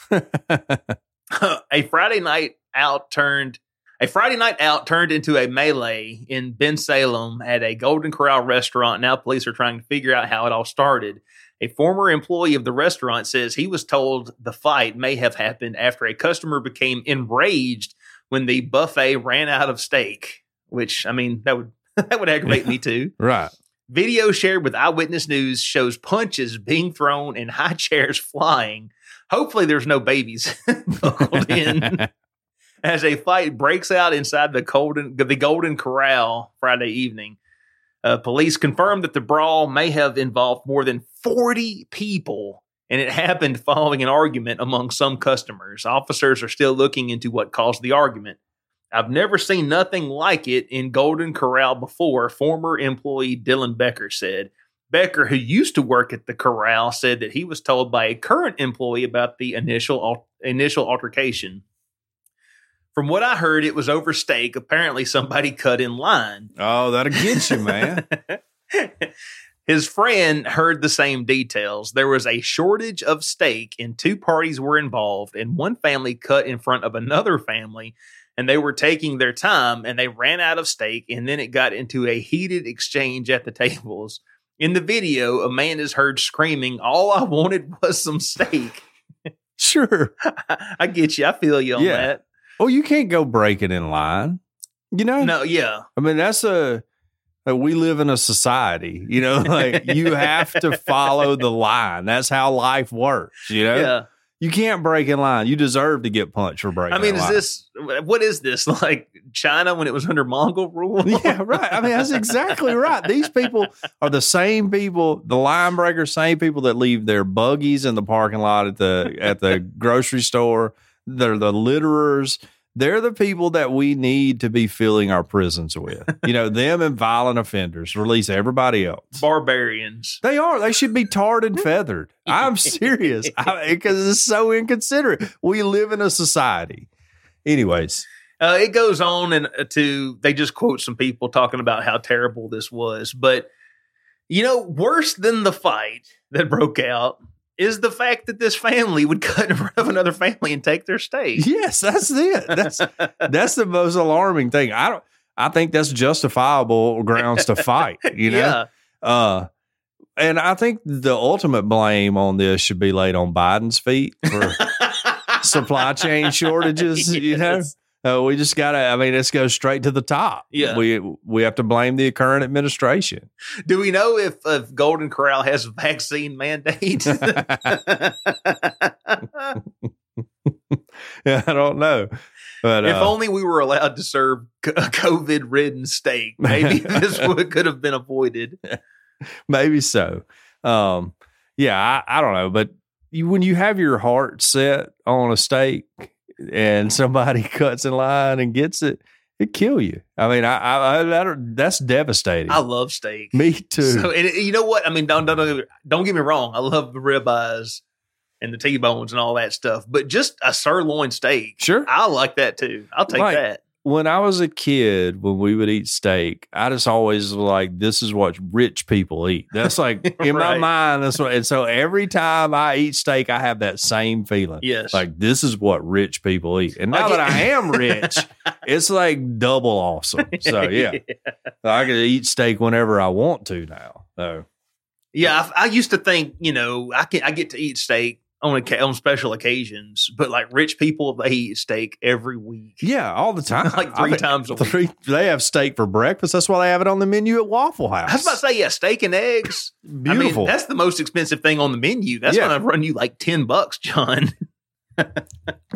A Friday night out turned into a melee in Bensalem at a Golden Corral restaurant. Now police are trying to figure out how it all started. A former employee of the restaurant says he was told the fight may have happened after a customer became enraged when the buffet ran out of steak, which, I mean, that would aggravate me too. Right. Video shared with Eyewitness News shows punches being thrown and high chairs flying. Hopefully there's no babies buckled in as a fight breaks out inside the Golden Corral Friday evening. Police confirmed that the brawl may have involved more than 40 people, and it happened following an argument among some customers. Officers are still looking into what caused the argument. I've never seen nothing like it in Golden Corral before, former employee Dylan Becker said. Becker, who used to work at the Corral, said that he was told by a current employee about the initial altercation. From what I heard, it was over steak. Apparently, somebody cut in line. Oh, that'll get you, man. His friend heard the same details. There was a shortage of steak, and two parties were involved, and one family cut in front of another family, and they were taking their time, and they ran out of steak, and then it got into a heated exchange at the tables. In the video, a man is heard screaming, "All I wanted was some steak." Sure. I get you. I feel you on that. Well, you can't go breaking in line, you know? No, yeah. I mean, that's we live in a society, you know, like you have to follow the line. That's how life works, you know? Yeah. You can't break in line. You deserve to get punched for breaking in line. I mean, what is this? Like China when it was under Mongol rule? Yeah, right. I mean, that's exactly right. These people are the same people, the line breakers, same people that leave their buggies in the parking lot at the grocery store. They're the litterers. They're the people that we need to be filling our prisons with. You know, them and violent offenders. Release everybody else. Barbarians. They are. They should be tarred and feathered. I'm serious. Because it's so inconsiderate. We live in a society. Anyways. It goes on they just quote some people talking about how terrible this was. But, you know, worse than the fight that broke out is the fact that this family would cut in front of another family and take their steak. Yes, that's it. That's the most alarming thing. I think that's justifiable grounds to fight, you know? Yeah. And I think the ultimate blame on this should be laid on Biden's feet for supply chain shortages, yes. You know? We just got to, I mean, let's go straight to the top. Yeah. We have to blame the current administration. Do we know if Golden Corral has a vaccine mandate? I don't know. But, if only we were allowed to serve COVID-ridden steak, maybe this could have been avoided. Maybe so. I don't know. But when you have your heart set on a steak and somebody cuts in line and gets it, it'd kill you. I mean, that's devastating. I love steak. Me too. So, and you know what? I mean, don't get me wrong. I love the ribeyes and the T-bones and all that stuff, but just a sirloin steak. Sure. I like that too. I'll take that. When I was a kid, when we would eat steak, I just always like, this is what rich people eat. That's like in my mind. That's what, and so every time I eat steak, I have that same feeling. Yes. Like, this is what rich people eat. And now that I am rich, it's like double awesome. So yeah. So I can eat steak whenever I want to now. So yeah. I used to think, I get to eat steak on special occasions, but like rich people, they eat steak every week. Yeah, all the time. Like three times a week. They have steak for breakfast. That's why they have it on the menu at Waffle House. I was about to say, yeah, steak and eggs. Beautiful. I mean, that's the most expensive thing on the menu. That's going to run you like $10, John.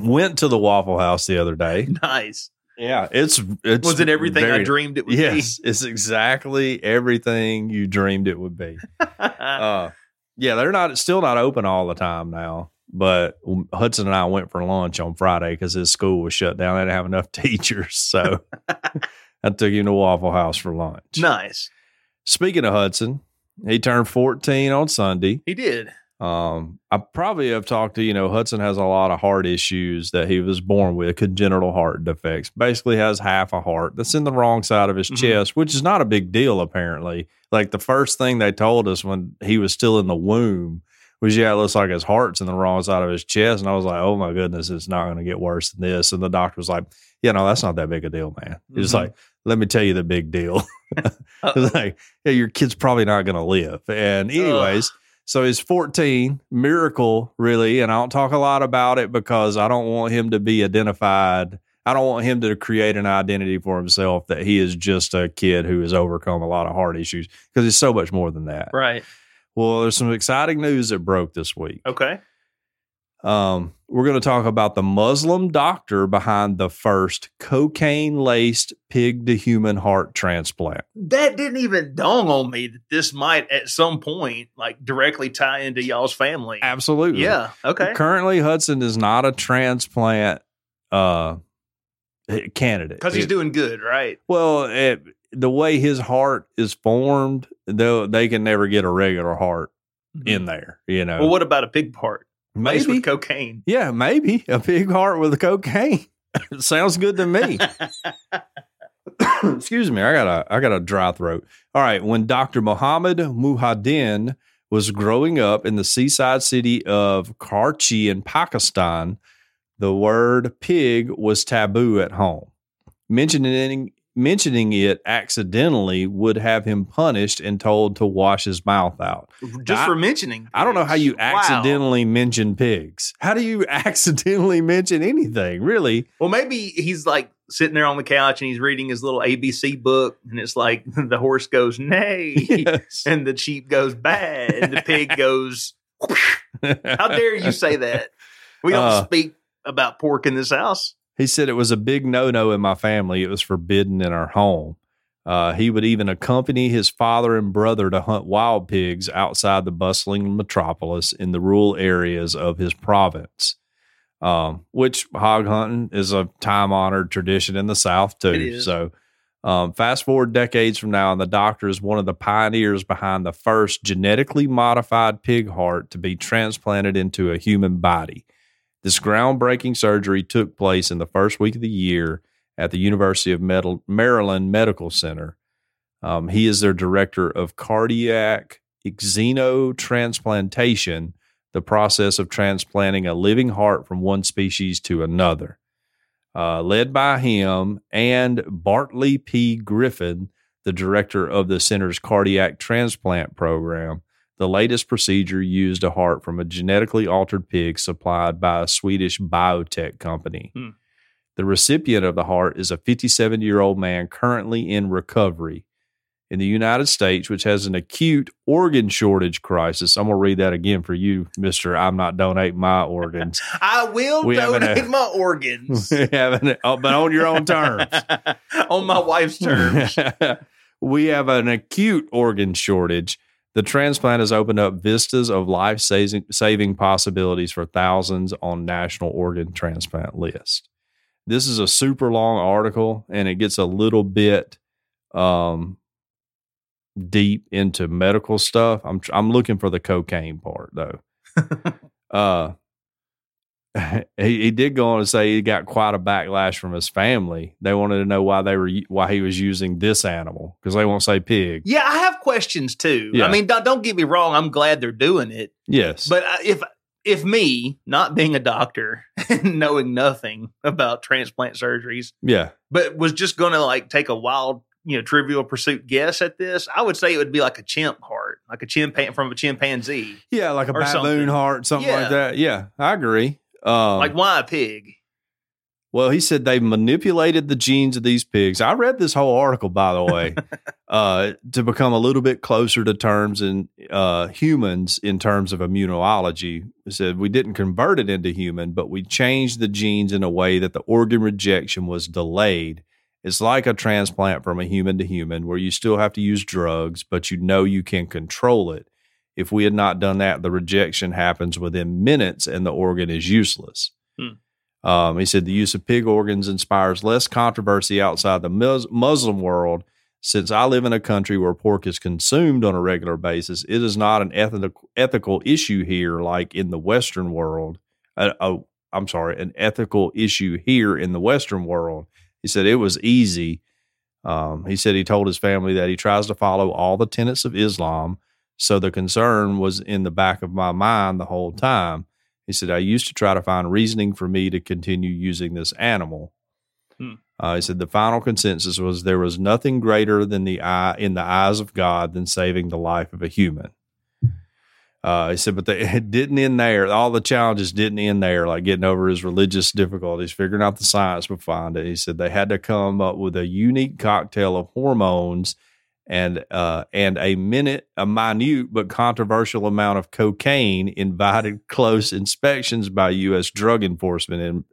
Went to the Waffle House the other day. Nice. Yeah, it's was it everything I dreamed it would be? Yes, it's exactly everything you dreamed it would be. Yeah, they're still not open all the time now, but Hudson and I went for lunch on Friday because his school was shut down. They didn't have enough teachers, so I took him to Waffle House for lunch. Nice. Speaking of Hudson, he turned 14 on Sunday. He did. I probably have talked to, Hudson has a lot of heart issues that he was born with, congenital heart defects. Basically has half a heart that's in the wrong side of his chest, which is not a big deal, apparently. Like the first thing they told us when he was still in the womb was, it looks like his heart's in the wrong side of his chest. And I was like, oh my goodness, it's not going to get worse than this. And the doctor was like, that's not that big a deal, man. He was like, let me tell you the big deal. Like, yeah, your kid's probably not going to live. And anyways... So he's 14, miracle, really, and I don't talk a lot about it because I don't want him to be identified. I don't want him to create an identity for himself that he is just a kid who has overcome a lot of heart issues, because he's so much more than that. Right. Well, there's some exciting news that broke this week. Okay. We're going to talk about the Muslim doctor behind the first cocaine-laced pig-to-human heart transplant. That didn't even dawn on me that this might, at some point, like directly tie into y'all's family. Absolutely. Yeah. Okay. Currently, Hudson is not a transplant candidate. Because he's doing good, right? Well, the way his heart is formed, though, they can never get a regular heart in there. Well, what about a pig heart? Maybe with cocaine. Yeah, maybe a pig heart with a cocaine. Sounds good to me. Excuse me, I got a dry throat. All right, when Dr. Mohammed Muhadin was growing up in the seaside city of Karachi in Pakistan, the word pig was taboo at home. Mentioning it accidentally would have him punished and told to wash his mouth out. Just for mentioning pigs. I don't know how you accidentally mention pigs. How do you accidentally mention anything, really? Well, maybe he's like sitting there on the couch and he's reading his little ABC book, and it's like the horse goes, neigh, yes, and the sheep goes, bad, and the pig goes, whoosh. How dare you say that? We don't speak about pork in this house. He said it was a big no-no in my family. It was forbidden in our home. He would even accompany his father and brother to hunt wild pigs outside the bustling metropolis in the rural areas of his province, which hog hunting is a time-honored tradition in the South, too. It is. So fast forward decades from now, and the doctor is one of the pioneers behind the first genetically modified pig heart to be transplanted into a human body. This groundbreaking surgery took place in the first week of the year at the University of Maryland Medical Center. He is their director of cardiac xenotransplantation, the process of transplanting a living heart from one species to another. Led by him and Bartley P. Griffin, the director of the center's cardiac transplant program, the latest procedure used a heart from a genetically altered pig supplied by a Swedish biotech company. The recipient of the heart is a 57-year-old man currently in recovery. in the United States, which has an acute organ shortage crisis. I'm going to read that again for you, Mr. I'm not donating my organs. I will donate my organs. But on your own terms. On my wife's terms. We have an acute organ shortage. The transplant has opened up vistas of life-saving possibilities for thousands on national organ transplant list. This is a super long article, and it gets a little bit deep into medical stuff. I'm looking for the cocaine part, though. He did go on to say he got quite a backlash from his family. They wanted to know why he was using this animal, because they won't say pig. Yeah, I have questions too. Yeah. I mean, don't get me wrong. I'm glad they're doing it. Yes, but if me not being a doctor and knowing nothing about transplant surgeries, yeah, but was just going to like take a wild, Trivial Pursuit guess at this, I would say it would be like a chimp heart, like a chimpanzee from a chimpanzee. Yeah, like a baboon heart, something like that. Yeah, I agree. Like, why a pig? Well, he said they manipulated the genes of these pigs. I read this whole article, by the way, to become a little bit closer to terms in humans in terms of immunology. It said we didn't convert it into human, but we changed the genes in a way that the organ rejection was delayed. It's like a transplant from a human to human where you still have to use drugs, but you can control it. If we had not done that, the rejection happens within minutes and the organ is useless. He said the use of pig organs inspires less controversy outside the Muslim world. Since I live in a country where pork is consumed on a regular basis, it is not an ethical issue here like in the Western world. An ethical issue here in the Western world. He said it was easy. He said he told his family that he tries to follow all the tenets of Islam, so the concern was in the back of my mind the whole time. He said, I used to try to find reasoning for me to continue using this animal. He said, the final consensus was there was nothing greater than in the eyes of God than saving the life of a human. He said, but it didn't end there. All the challenges didn't end there, like getting over his religious difficulties, figuring out the science behind it. He said they had to come up with a unique cocktail of hormones and a minute but controversial amount of cocaine invited close inspections by U.S. drug enforcement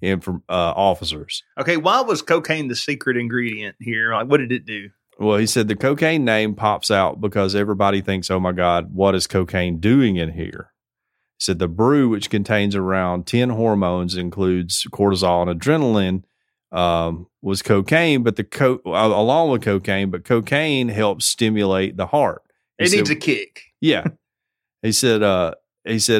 and from officers. Okay, why was cocaine the secret ingredient here? Like, what did it do? Well, he said the cocaine name pops out because everybody thinks, oh my God, what is cocaine doing in here? He said the brew, which contains around 10 hormones, includes cortisol and adrenaline, was cocaine, along with cocaine, but cocaine helps stimulate the heart. It needs a kick. Yeah. He said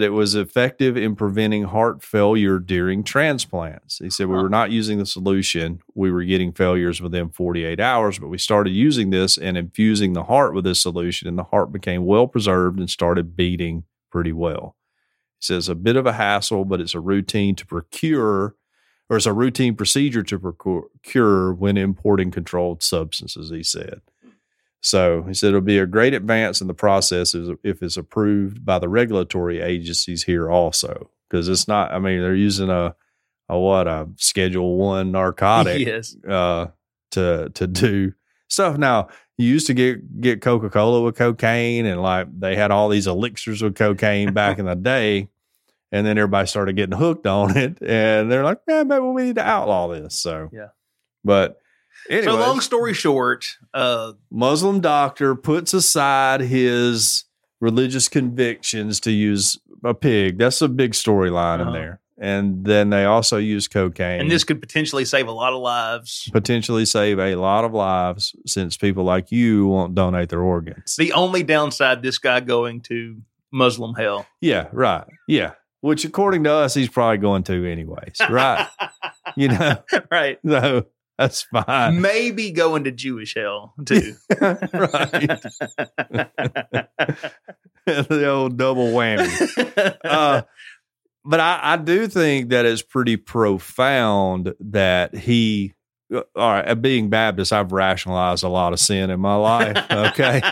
it was effective in preventing heart failure during transplants. He said we were not using the solution. We were getting failures within 48 hours, but we started using this and infusing the heart with this solution, and the heart became well-preserved and started beating pretty well. He says a bit of a hassle, but it's a routine to procure. Or it's a routine procedure to procure when importing controlled substances, he said. So he said it'll be a great advance in the process if it's approved by the regulatory agencies here also. Because it's not, I mean, they're using a Schedule I narcotic to do stuff. Now, you used to get Coca-Cola with cocaine, and like they had all these elixirs with cocaine back in the day. And then everybody started getting hooked on it, and they're like, "Man, maybe we need to outlaw this." So, yeah. But anyway, so long story short, Muslim doctor puts aside his religious convictions to use a pig. That's a big storyline in there. And then they also use cocaine, and this could potentially save a lot of lives. Since people like you won't donate their organs. The only downside: this guy going to Muslim hell. Yeah. Right. Yeah. Which, according to us, he's probably going to anyways, right? Right. So that's fine. Maybe going to Jewish hell too, right? The old double whammy. But I do think that it's pretty profound that he. All right, being Baptist, I've rationalized a lot of sin in my life. Okay,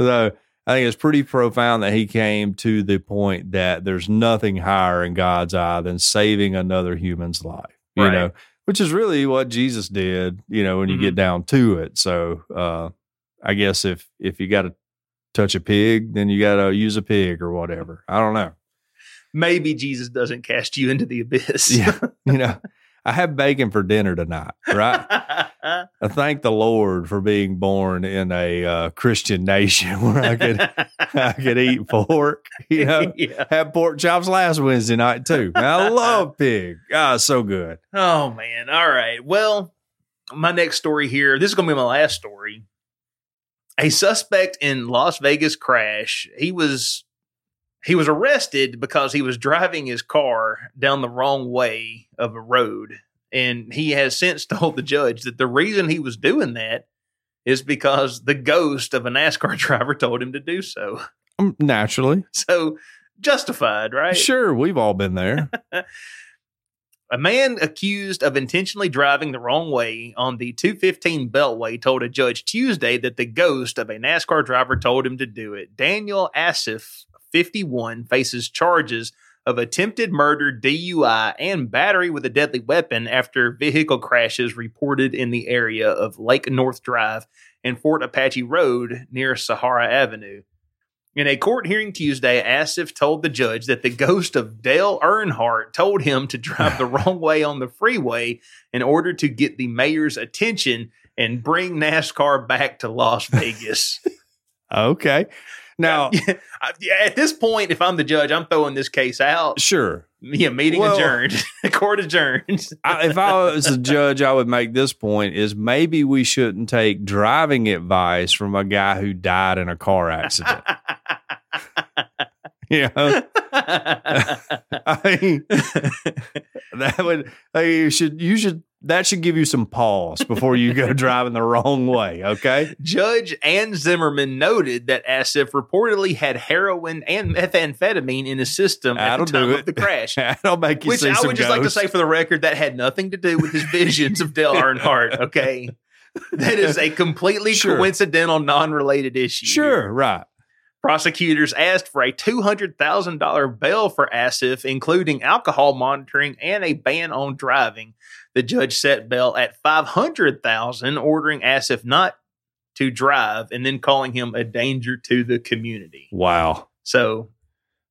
so. I think it's pretty profound that he came to the point that there's nothing higher in God's eye than saving another human's life, which is really what Jesus did, when you get down to it. So, I guess if you got to touch a pig, then you got to use a pig or whatever. I don't know. Maybe Jesus doesn't cast you into the abyss. Yeah, you know, I had bacon for dinner tonight, right? I thank the Lord for being born in a Christian nation where I could eat pork. You know, yeah. Had pork chops last Wednesday night too. I love pig. Ah, so good. Oh man! All right. Well, my next story here. This is going to be my last story. A suspect in Las Vegas crash. He was arrested because he was driving his car down the wrong way of a road. And he has since told the judge that the reason he was doing that is because the ghost of a NASCAR driver told him to do so. Naturally. So justified, right? Sure. We've all been there. A man accused of intentionally driving the wrong way on the 215 Beltway told a judge Tuesday that the ghost of a NASCAR driver told him to do it. Daniel Asif, 51, faces charges of attempted murder, DUI, and battery with a deadly weapon after vehicle crashes reported in the area of Lake North Drive and Fort Apache Road near Sahara Avenue. In a court hearing Tuesday, Asif told the judge that the ghost of Dale Earnhardt told him to drive the wrong way on the freeway in order to get the mayor's attention and bring NASCAR back to Las Vegas. Okay. Now, at this point, if I'm the judge, I'm throwing this case out. Sure. Yeah, adjourned. Court adjourned. If I was a judge, I would make this point is maybe we shouldn't take driving advice from a guy who died in a car accident. You know? I mean, that should give you some pause before you go driving the wrong way, okay? Judge Ann Zimmerman noted that Asif reportedly had heroin and methamphetamine in his system at the time of the crash. That'll make you see some ghosts. Which I would just like to say for the record, that had nothing to do with his visions of Dale Earnhardt, okay? That is a completely coincidental, non-related issue. Sure, right. Prosecutors asked for a $200,000 bail for Asif, including alcohol monitoring and a ban on driving. The judge set bail at $500,000, ordering Asif not to drive and then calling him a danger to the community. Wow. So,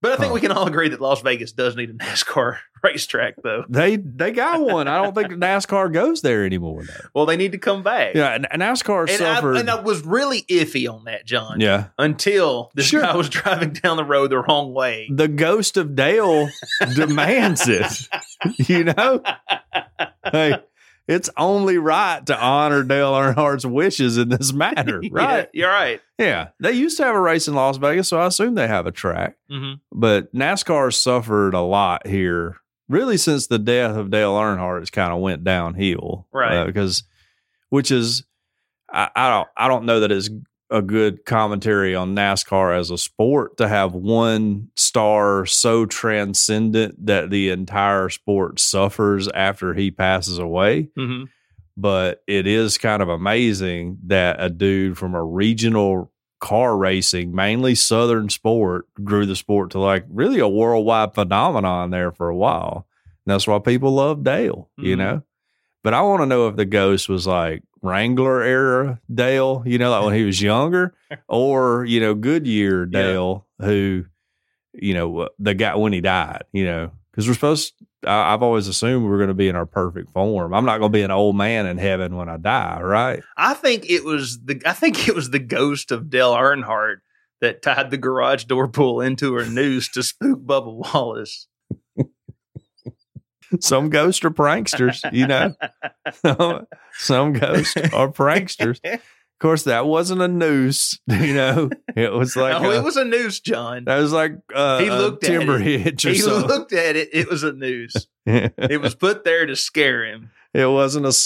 but I think we can all agree that Las Vegas does need a NASCAR racetrack, though. They got one. I don't think NASCAR goes there anymore, though. Well, they need to come back. Yeah, and NASCAR suffered. I was really iffy on that, John. Yeah. Until this guy was driving down the road the wrong way. The ghost of Dale demands it. You know? Hey, it's only right to honor Dale Earnhardt's wishes in this matter, right? Yeah, you're right. Yeah. They used to have a race in Las Vegas, so I assume they have a track. Mm-hmm. But NASCAR suffered a lot here, really since the death of Dale Earnhardt. It's kind of went downhill. Right. I don't know that it's a good commentary on NASCAR as a sport to have one star so transcendent that the entire sport suffers after he passes away. Mm-hmm. But it is kind of amazing that a dude from a regional car racing, mainly Southern sport, grew the sport to like really a worldwide phenomenon there for a while. And that's why people love Dale, mm-hmm. you know? But I want to know if the ghost was like Wrangler era Dale, you know, like when he was younger, or, you know, Goodyear Dale, who, you know, the guy when he died, you know, because we're supposed to, I've always assumed we're going to be in our perfect form. I'm not going to be an old man in heaven when I die, right? I think it was the ghost of Dale Earnhardt that tied the garage door pull into her noose to spook Bubba Wallace. Some ghosts are pranksters, you know. Some ghosts are pranksters. Of course, that wasn't a noose, you know. It was like it was a noose, John. That was like he looked a timber hitch or something. He looked at it. It was a noose. It was put there to scare him. It wasn't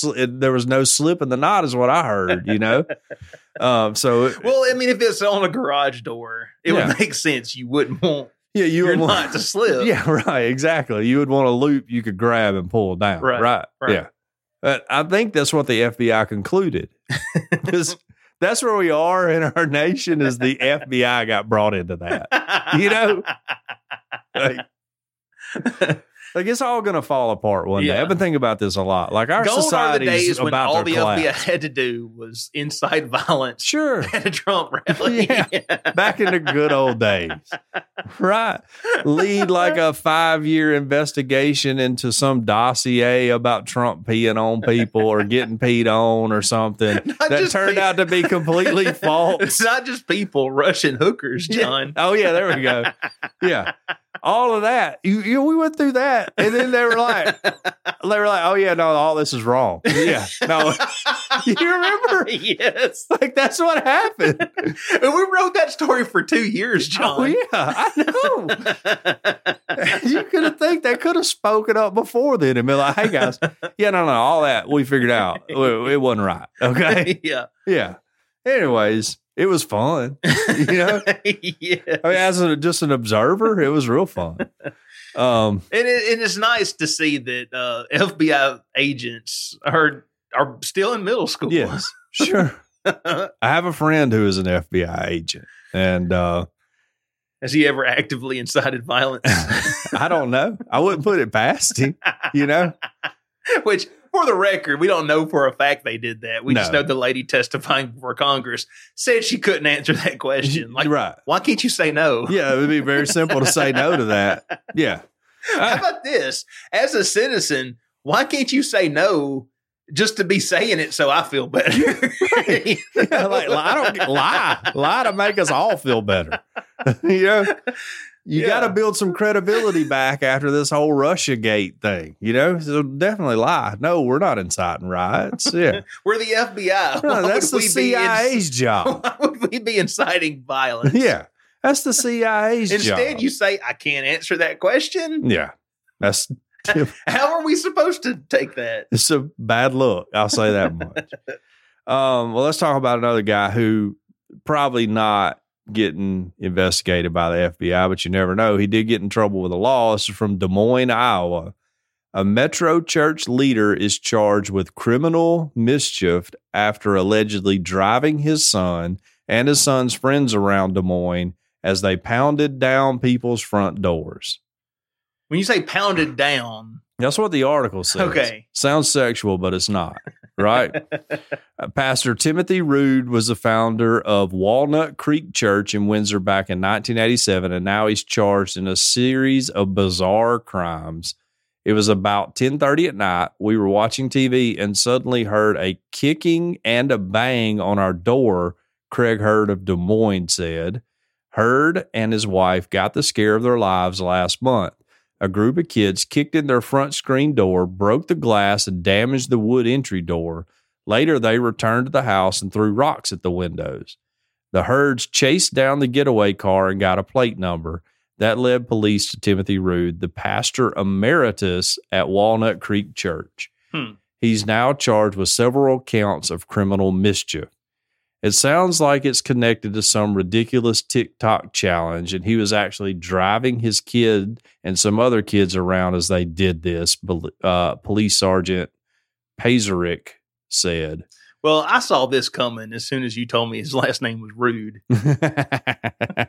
there was no slip in the knot, is what I heard, you know. If it's on a garage door, it would make sense. You wouldn't want. Yeah, you would want to slip. Yeah, right. Exactly. You would want a loop you could grab and pull down. Right. Yeah. But I think that's what the FBI concluded. Because that's where we are in our nation is the FBI got brought into that. You know? Like, Like, it's all going to fall apart one day. I've been thinking about this a lot. Like, our society is about all the FBI had to do was incite violence at a Trump rally. Yeah. Back in the good old days. Right. Lead like a 5-year investigation into some dossier about Trump peeing on people or getting peed on or something. That turned out to be completely false. It's not just people, Russian hookers, John. Yeah. Oh, yeah. There we go. Yeah. All of that, we went through that, and then they were like, oh yeah, no, all this is wrong. Yeah, no, you remember? Yes, like that's what happened. And we wrote that story for 2 years, John. Oh yeah, I know. You could have think they could have spoken up before then and been like, hey guys, yeah, no, all that we figured out, it wasn't right. Okay, yeah. Anyways. It was fun, you know. Yes. I mean, just an observer, it was real fun. And it's nice to see that FBI agents are still in middle school. Yes, sure. I have a friend who is an FBI agent, and has he ever actively incited violence? I don't know. I wouldn't put it past him, you know. Which. For the record, we don't know for a fact they did that. We just know the lady testifying before Congress said she couldn't answer that question. Like, right. Why can't you say no? Yeah, it would be very simple to say no to that. Yeah. How about this? As a citizen, why can't you say no just to be saying it so I feel better? Right. Yeah, like, lie to make us all feel better. You know? You got to build some credibility back after this whole Russiagate thing, you know? So definitely lie. No, we're not inciting riots. Yeah. We're the FBI. No, that's the CIA's job. Why would we be inciting violence? Yeah. That's the CIA's job. Instead, you say, I can't answer that question? Yeah. That's how are we supposed to take that? It's a bad look. I'll say that much. Well, let's talk about another guy who probably not getting investigated by the FBI, but you never know. He did get in trouble with the law. This is from Des Moines, Iowa. A Metro Church leader is charged with criminal mischief after allegedly driving his son and his son's friends around Des Moines as they pounded down people's front doors. When you say pounded down... That's what the article says. Okay. Sounds sexual, but it's not. Right? Pastor Timothy Rood was the founder of Walnut Creek Church in Windsor back in 1987, and now he's charged in a series of bizarre crimes. It was about 10:30 at night. We were watching TV and suddenly heard a kicking and a bang on our door, Craig Hurd of Des Moines said. Hurd and his wife got the scare of their lives last month. A group of kids kicked in their front screen door, broke the glass, and damaged the wood entry door. Later, they returned to the house and threw rocks at the windows. The Hurds chased down the getaway car and got a plate number. That led police to Timothy Rood, the pastor emeritus at Walnut Creek Church. He's now charged with several counts of criminal mischief. It sounds like it's connected to some ridiculous TikTok challenge, and he was actually driving his kid and some other kids around as they did this, Police Sergeant Pazerick said. Well, I saw this coming as soon as you told me his last name was Rude. The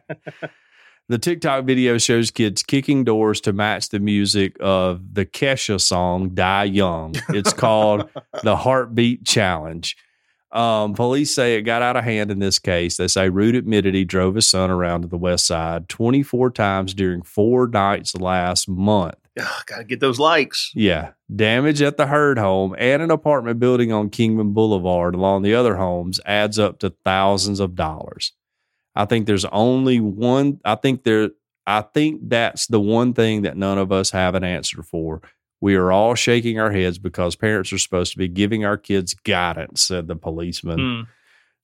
TikTok video shows kids kicking doors to match the music of the Kesha song, Die Young. It's called the Heartbeat Challenge. Police say it got out of hand in this case. They say Root admitted he drove his son around to the west side 24 times during 4 nights last month. Ugh, gotta get those likes. Yeah. Damage at the Hurd home and an apartment building on Kingman Boulevard along the other homes adds up to thousands of dollars. I think there's only one. I think that's the one thing that none of us have an answer for. We are all shaking our heads because parents are supposed to be giving our kids guidance, said the policeman.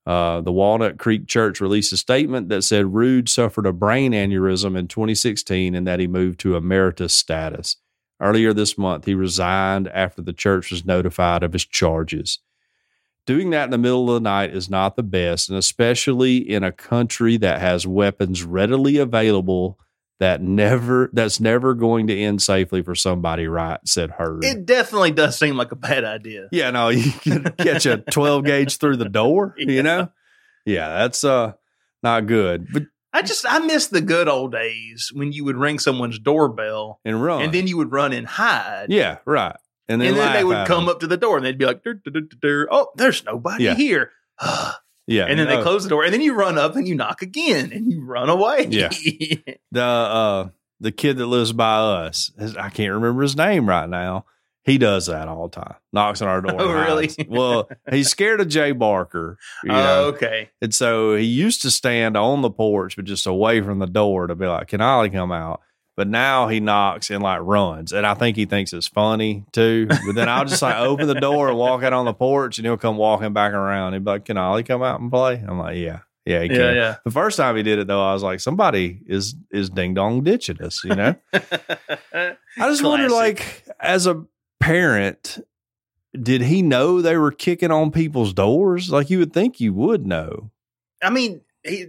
The Walnut Creek Church released a statement that said Rood suffered a brain aneurysm in 2016 and that he moved to emeritus status. Earlier this month, he resigned after the church was notified of his charges. Doing that in the middle of the night is not the best, and especially in a country that has weapons readily available that's never going to end safely for somebody, right? Said Hurd. It definitely does seem like a bad idea. Yeah, no, you can catch a 12 gauge through the door, you know? Yeah, that's not good. But I miss the good old days when you would ring someone's doorbell and run, and then you would run and hide. Yeah, right. And then they would come up to the door and they'd be like, "Oh, there's nobody here." Yeah. And then they close the door, and then you run up and you knock again, and you run away. Yeah. The kid that lives by us, I can't remember his name right now. He does that all the time. Knocks on our door. Oh, really? Well, he's scared of Jay Barker. Okay. And so he used to stand on the porch, but just away from the door to be like, "Can Ollie come out?" But now he knocks and like runs. And I think he thinks it's funny too. But then I'll just like open the door and walk out on the porch, and he'll come walking back around. He'll be like, "Can Ollie come out and play?" I'm like, "Yeah. Yeah, he can." Yeah, yeah. The first time he did it though, I was like, somebody is ding dong ditching us, you know? I just wonder, like, as a parent, did he know they were kicking on people's doors? Like, you would think you would know. I mean,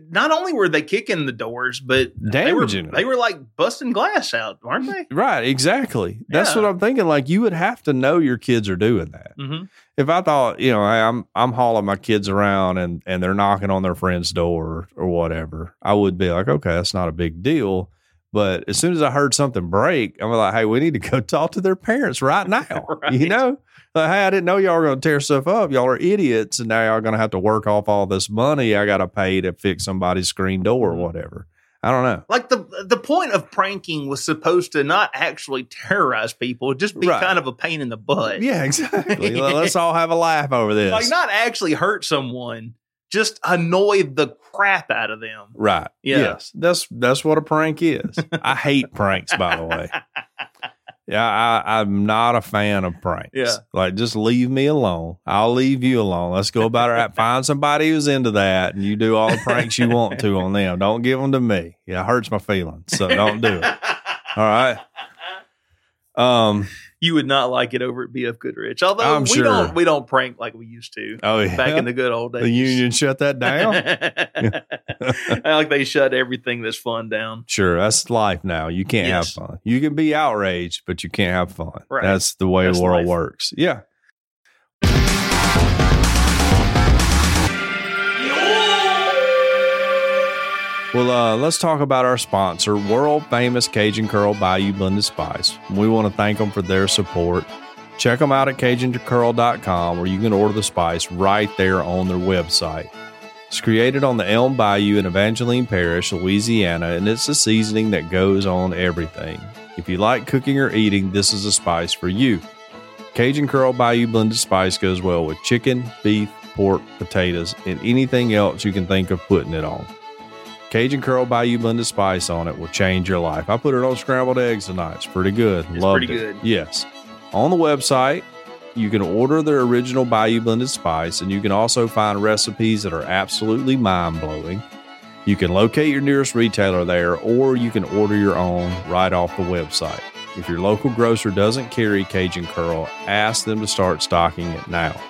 not only were they kicking the doors, but they were like busting glass out, weren't they? Right, exactly. That's what I'm thinking. Like, you would have to know your kids are doing that. Mm-hmm. If I thought, you know, I'm hauling my kids around and they're knocking on their friend's door or whatever, I would be like, okay, that's not a big deal. But as soon as I heard something break, I'm like, hey, we need to go talk to their parents right now. Right. You know, like, hey, I didn't know y'all were going to tear stuff up. Y'all are idiots. And now y'all are going to have to work off all this money I got to pay to fix somebody's screen door or whatever. I don't know. Like, the point of pranking was supposed to not actually terrorize people, just be kind of a pain in the butt. Yeah, exactly. Let's all have a laugh over this. Like, not actually hurt someone, just annoy the crap out of them. Right. Yeah. Yes. That's what a prank is. I hate pranks, by the way. Yeah. I'm not a fan of pranks. Yeah. Like, just leave me alone. I'll leave you alone. Let's go about it. Find somebody who's into that, and you do all the pranks you want to on them. Don't give them to me. Yeah. It hurts my feelings. So don't do it. All right. You would not like it over at BF Goodrich, although we don't prank like we used to. Oh, yeah. Back in the good old days. The union shut that down. Like, they shut everything that's fun down. Sure, that's life now. You can't have fun. You can be outraged, but you can't have fun. Right. That's the way the world works. Yeah. Well, let's talk about our sponsor, world-famous Cajun Curl Bayou Blended Spice. We want to thank them for their support. Check them out at CajunCurl.com, where you can order the spice right there on their website. It's created on the Elm Bayou in Evangeline Parish, Louisiana, and it's a seasoning that goes on everything. If you like cooking or eating, this is a spice for you. Cajun Curl Bayou Blended Spice goes well with chicken, beef, pork, potatoes, and anything else you can think of putting it on. Cajun Curl Bayou Blended Spice on it will change your life. I put it on scrambled eggs tonight. It's pretty good. Loved it. Yes. On the website, you can order their original Bayou Blended Spice, and you can also find recipes that are absolutely mind-blowing. You can locate your nearest retailer there, or you can order your own right off the website. If your local grocer doesn't carry Cajun Curl, ask them to start stocking it now.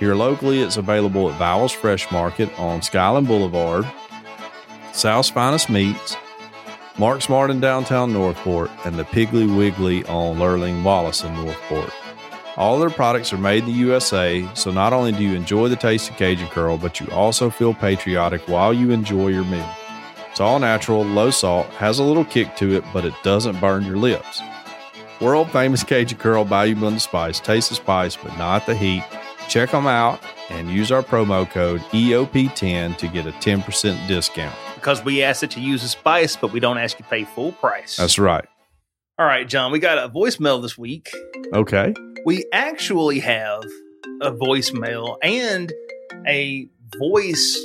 Here locally, it's available at Vowels Fresh Market on Skyland Boulevard, South's Finest Meats, Mark's Mart in downtown Northport, and the Piggly Wiggly on Lurling Wallace in Northport. All their products are made in the USA, so not only do you enjoy the taste of Cajun Curl, but you also feel patriotic while you enjoy your meal. It's all natural, low salt, has a little kick to it, but it doesn't burn your lips. World famous Cajun Curl Bayou Blended Spice. Taste the spice, but not the heat. Check them out and use our promo code EOP10 to get a 10% discount. Because we ask that you use a spice, but we don't ask you to pay full price. That's right. All right, John, we got a voicemail this week. Okay. We actually have a voicemail and a voice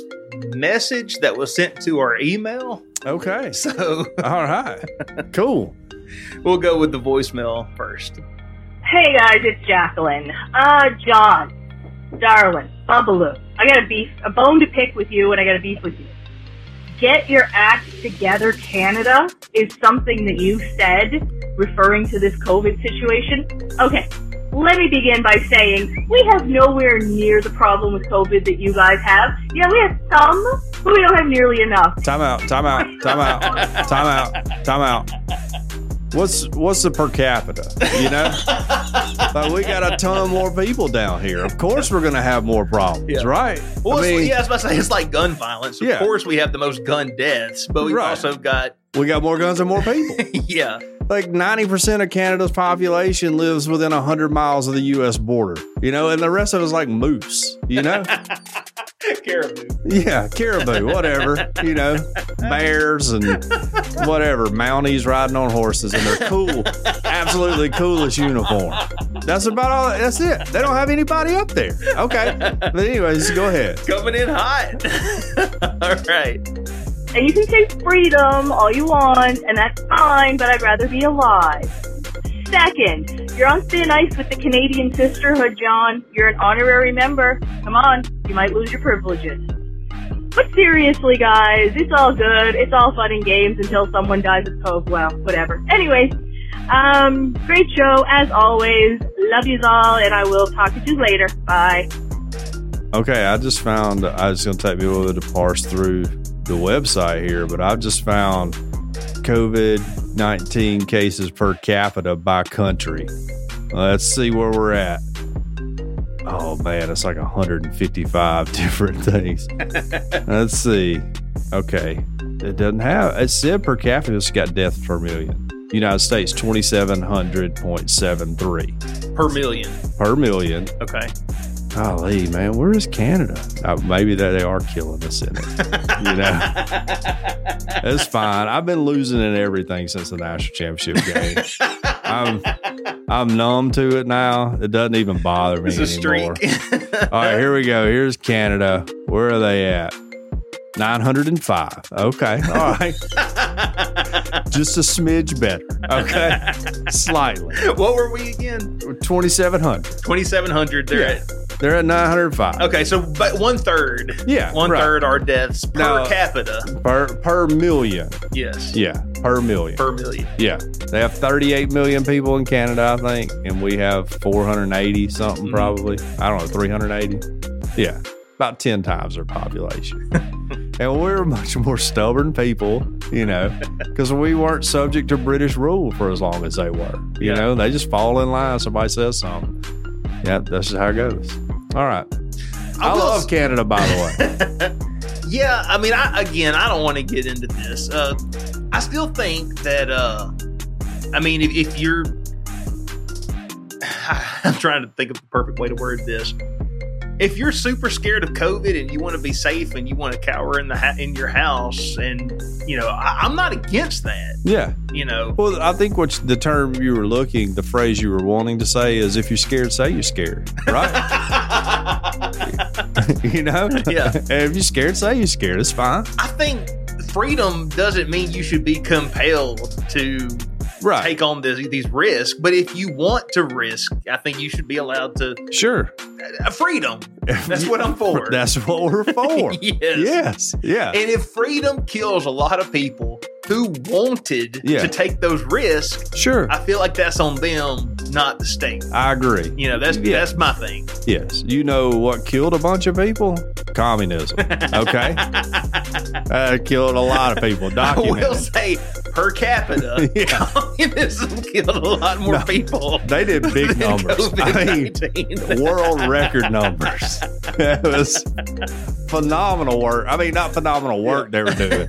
message that was sent to our email. Okay. So. All right. Cool. We'll go with the voicemail first. Hey, guys, it's Jacqueline. John. Darwin, Bubaloo, I got a bone to pick with you, and I got a beef with you. Get your act together, Canada, is something that you said referring to this COVID situation. Okay, let me begin by saying we have nowhere near the problem with COVID that you guys have. Yeah, we have some, but we don't have nearly enough. Time out. What's the per capita? You know, like we got a ton more people down here. Of course, we're gonna have more problems, right? Well, I mean, I was about to say it's like gun violence. Of course, we have the most gun deaths, but we've also got more guns and more people. Yeah, like 90% of Canada's population lives within 100 miles of the U.S. border. You know, and the rest of us like moose. You know, caribou. Yeah, caribou. Whatever. You know, bears and whatever. Mounties riding on horses. And they're cool, absolutely coolest uniform. That's about all. That's it. They don't have anybody up there. Okay. But anyways, go ahead. Coming in hot. All right. And you can say freedom all you want, and that's fine, but I'd rather be alive. Second, you're on thin ice with the Canadian Sisterhood, John. You're an honorary member. Come on, you might lose your privileges. But seriously, guys, it's all good. It's all fun and games until someone dies of COVID. Well, whatever. Anyways, great show, as always. Love yous all, and I will talk to you later. Bye. Okay, I just found, it's going to take me a little bit to parse through the website here, but I've just found COVID-19 cases per capita by country. Let's see where we're at. Oh, man, it's like 155 different things. Let's see. Okay. It doesn't have... It said per capita, it's got deaths per million. United States, 2,700.73. Per million. Per million. Okay. Golly, man, where is Canada? Maybe that they are killing us in it. You know? It's fine. I've been losing in everything since the national championship game. I'm numb to it now. It doesn't even bother me anymore. All right, here we go. Here's Canada. Where are they at? 905. Okay. All right. Just a smidge better. Okay. Slightly. What were we again? 2,700. 2,700. They're They're at 905. Okay, so but 1/3. Yeah, one third are deaths per capita. Per million. Yes. Yeah, per million. Per million. Yeah, they have 38 million people in Canada, I think, and we have 480 something probably. I don't know, 380. Yeah, about 10 times our population. And we're much more stubborn people, you know, because we weren't subject to British rule for as long as they were. You know, they just fall in line. Somebody says something. Yeah, that's just how it goes. All right. I love Canada, by the way. Yeah, I mean, I don't want to get into this. I still think that, I mean, if you're... I'm trying to think of the perfect way to word this. If you're super scared of COVID and you want to be safe and you want to cower in your house, and, you know, I'm not against that. Yeah. You know. Well, I think the phrase you were wanting to say is, if you're scared, say you're scared. Right? You know? Yeah. If you're scared, say you're scared. It's fine. I think freedom doesn't mean you should be compelled to take on these risks, but if you want to risk, I think you should be allowed to. Sure. Freedom. That's what I'm for. That's what we're for. Yes. Yeah. And if freedom kills a lot of people who wanted to take those risks, sure, I feel like that's on them, not the state. I agree. You know, that's my thing. Yes. You know what killed a bunch of people? Communism. Okay. Killed a lot of people. Documented. I will say, per capita, communism killed a lot more people. They did big numbers. COVID-19. I mean, world record numbers. It was phenomenal work. I mean, not phenomenal work they were doing,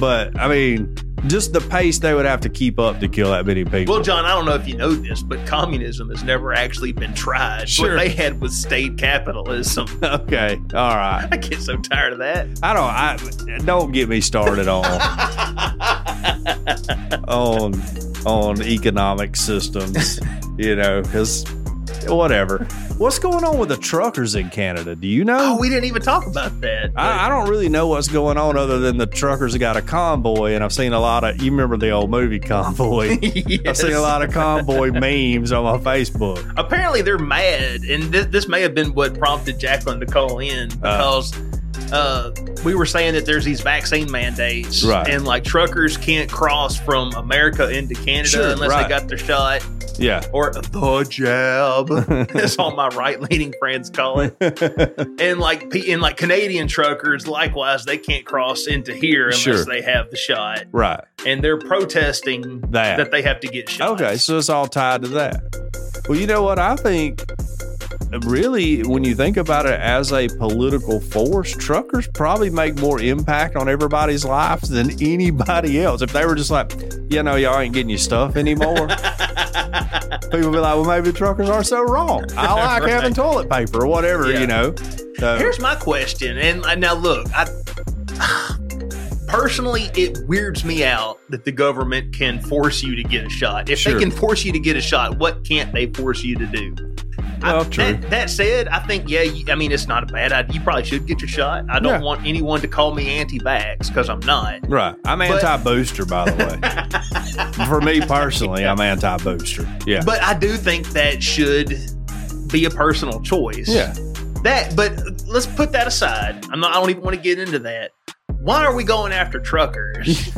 but I mean, just the pace they would have to keep up to kill that many people. Well, John, I don't know if you know this, but communism has never actually been tried. Sure. What they had was state capitalism. Okay. All right. I get so tired of that. Don't get me started on economic systems, you know, because whatever. What's going on with the truckers in Canada? Do you know? Oh, we didn't even talk about that. I don't really know what's going on, other than the truckers got a convoy, and I've seen a lot of... You remember the old movie Convoy? Yes. I've seen a lot of convoy memes on my Facebook. Apparently, they're mad, and this may have been what prompted Jacqueline to call in, because we were saying that there's these vaccine mandates, right, and like truckers can't cross from America into Canada, sure, unless right, they got their shot. Yeah. Or the jab, that's all my right-leaning friends call it. and like Canadian truckers, likewise, they can't cross into here unless sure, they have the shot. Right. And they're protesting that they have to get shots. Okay, so it's all tied to that. Well, you know what? I think really, when you think about it as a political force, truckers probably make more impact on everybody's lives than anybody else. If they were just like, you know, y'all ain't getting your stuff anymore. People be like, well, maybe the truckers are so wrong. I like right, having toilet paper or whatever, yeah, you know. So. Here's my question. And now look, personally, it weirds me out that the government can force you to get a shot. If sure, they can force you to get a shot, what can't they force you to do? Well, true. That said, I think, yeah, I mean, it's not a bad idea. You probably should get your shot. I don't yeah, want anyone to call me anti-vax because I'm not. Right. I'm anti-booster, by the way. For me personally, I'm anti-booster. Yeah. But I do think that should be a personal choice. Yeah. But let's put that aside. I don't even want to get into that. Why are we going after truckers?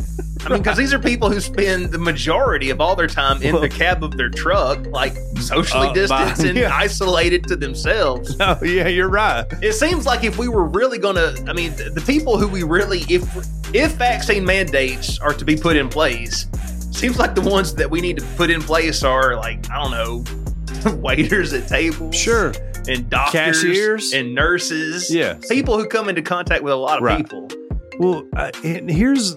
I mean, because these are people who spend the majority of all their time in the cab of their truck, like socially distanced and yeah, isolated to themselves. Oh, yeah, you're right. It seems like if we were really going to, I mean, the people who we really, if vaccine mandates are to be put in place, seems like the ones that we need to put in place are like, I don't know, waiters at tables. Sure. And doctors. Cashiers. And nurses. Yeah. People who come into contact with a lot of right, people. Well, and here's...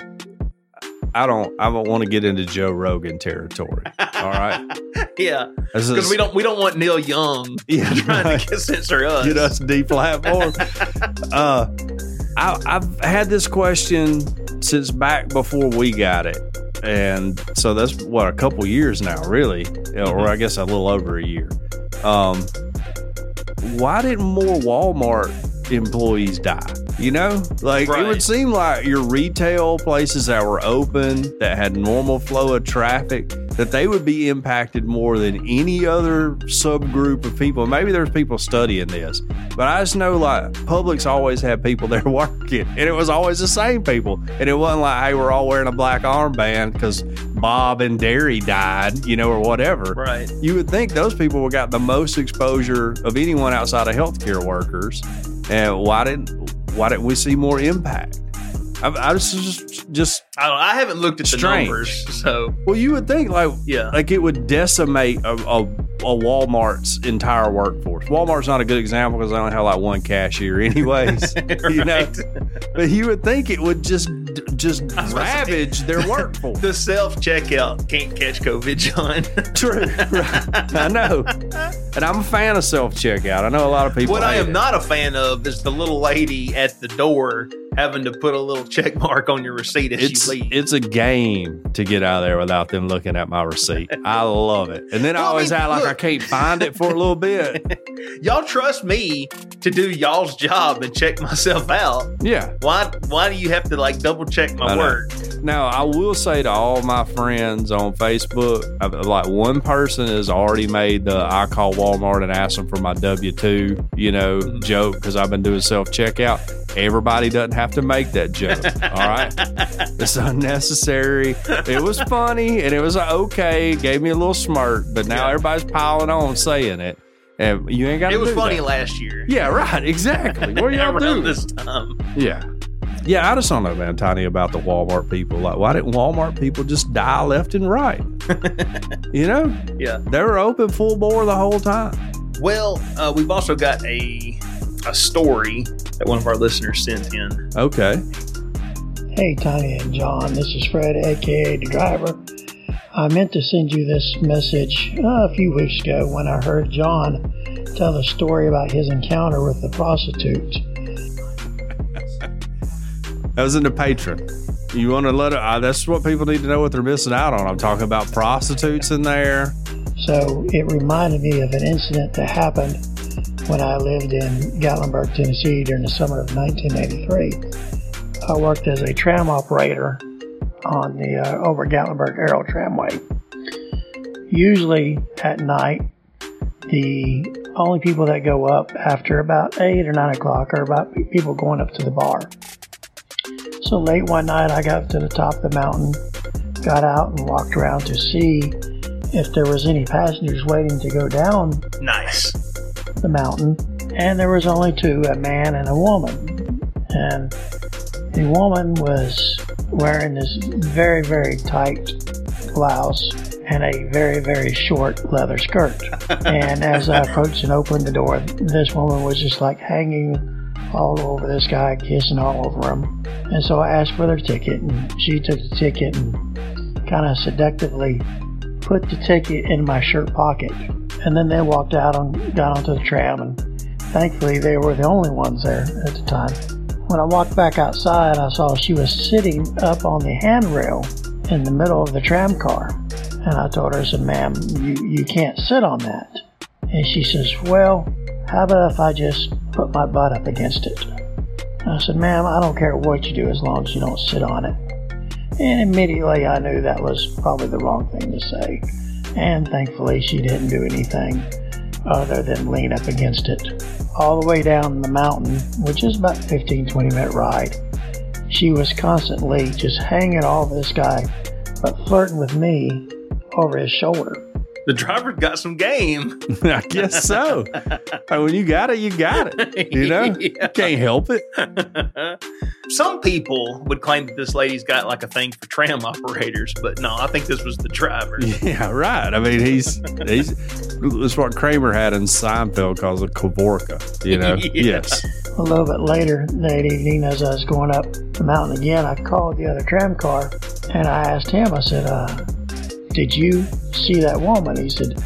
I don't want to get into Joe Rogan territory. All right. Yeah. Because we don't want Neil Young yeah, trying right, to censor us. Get us deplatformed. I've had this question since back before we got it. And so that's what, a couple years now, really, mm-hmm, or I guess a little over a year. Why didn't more Walmart employees die? You know, like right, it would seem like your retail places that were open, that had normal flow of traffic, that they would be impacted more than any other subgroup of people. Maybe there's people studying this, but I just know like Publix always had people there working, and it was always the same people. And it wasn't like, hey, we're all wearing a black armband because Bob and Derry died, you know, or whatever. Right. You would think those people got the most exposure of anyone outside of healthcare workers. And why didn't we see more impact? I haven't looked at strange, the numbers, so. Well, you would think like yeah, like it would decimate a Walmart's entire workforce. Walmart's not a good example because they only have like one cashier, anyways. Right. You know, but you would think it would just ravage their workforce. The self checkout can't catch COVID, John. True, right. I know, and I'm a fan of self checkout. I know a lot of people. What I am not a fan of is the little lady at the door having to put a little check mark on your receipt as you leave. It's a game to get out of there without them looking at my receipt. I love it. And then I always act like I can't find it for a little bit. Y'all trust me to do y'all's job and check myself out. Yeah. Why do you have to like double check my work? Now, I will say to all my friends on Facebook, like one person has already made the I call Walmart and ask them for my W-2, you know, mm-hmm, joke because I've been doing self-checkout. Everybody doesn't have to make that joke. All right. It's unnecessary. It was funny and it was okay. It gave me a little smirk, but now yeah, everybody's piling on saying it. And you ain't got to do that. It was funny last year. Yeah, right. Exactly. What are y'all doing this time? Yeah. Yeah, I just don't know, man, Tiny, about the Walmart people. Like, why didn't Walmart people just die left and right? You know? Yeah. They were open full bore the whole time. Well, we've also got a story that one of our listeners sent in. Okay. Hey, Tiny and John, this is Fred, a.k.a. The Driver. I meant to send you this message a few weeks ago when I heard John tell the story about his encounter with the prostitute. That was in the Patreon. You want to let it... that's what people need to know what they're missing out on. I'm talking about prostitutes in there. So it reminded me of an incident that happened when I lived in Gatlinburg, Tennessee during the summer of 1983. I worked as a tram operator on the over Gatlinburg Arrow Tramway. Usually at night, the only people that go up after about 8 or 9 o'clock are about people going up to the bar. So late one night, I got to the top of the mountain, got out and walked around to see if there was any passengers waiting to go down the mountain. And there was only two, a man and a woman. And the woman was wearing this very, very tight blouse and a very, very short leather skirt. And as I approached and opened the door, this woman was just like hanging all over this guy, kissing all over him. And so I asked for their ticket, and she took the ticket and kind of seductively put the ticket in my shirt pocket. And then they walked out and got onto the tram, and thankfully they were the only ones there at the time. When I walked back outside, I saw she was sitting up on the handrail in the middle of the tram car. And I told her, I said, ma'am, you can't sit on that. And she says, well, how about if I just put my butt up against it? And I said, ma'am, I don't care what you do as long as you don't sit on it. And immediately I knew that was probably the wrong thing to say. And thankfully she didn't do anything other than lean up against it. All the way down the mountain, which is about a 15-20 minute ride, she was constantly just hanging off this guy, but flirting with me over his shoulder. The driver got some game. I guess so. When you got it, you got it. You know, yeah. You can't help it. Some people would claim that this lady's got like a thing for tram operators, but no, I think this was the driver. Yeah, right. I mean, he's it's what Kramer had in Seinfeld calls a Kavorka, you know? Yeah. Yes. A little bit later that evening, as I was going up the mountain again, I called the other tram car and I asked him, I said, did you see that woman? He said,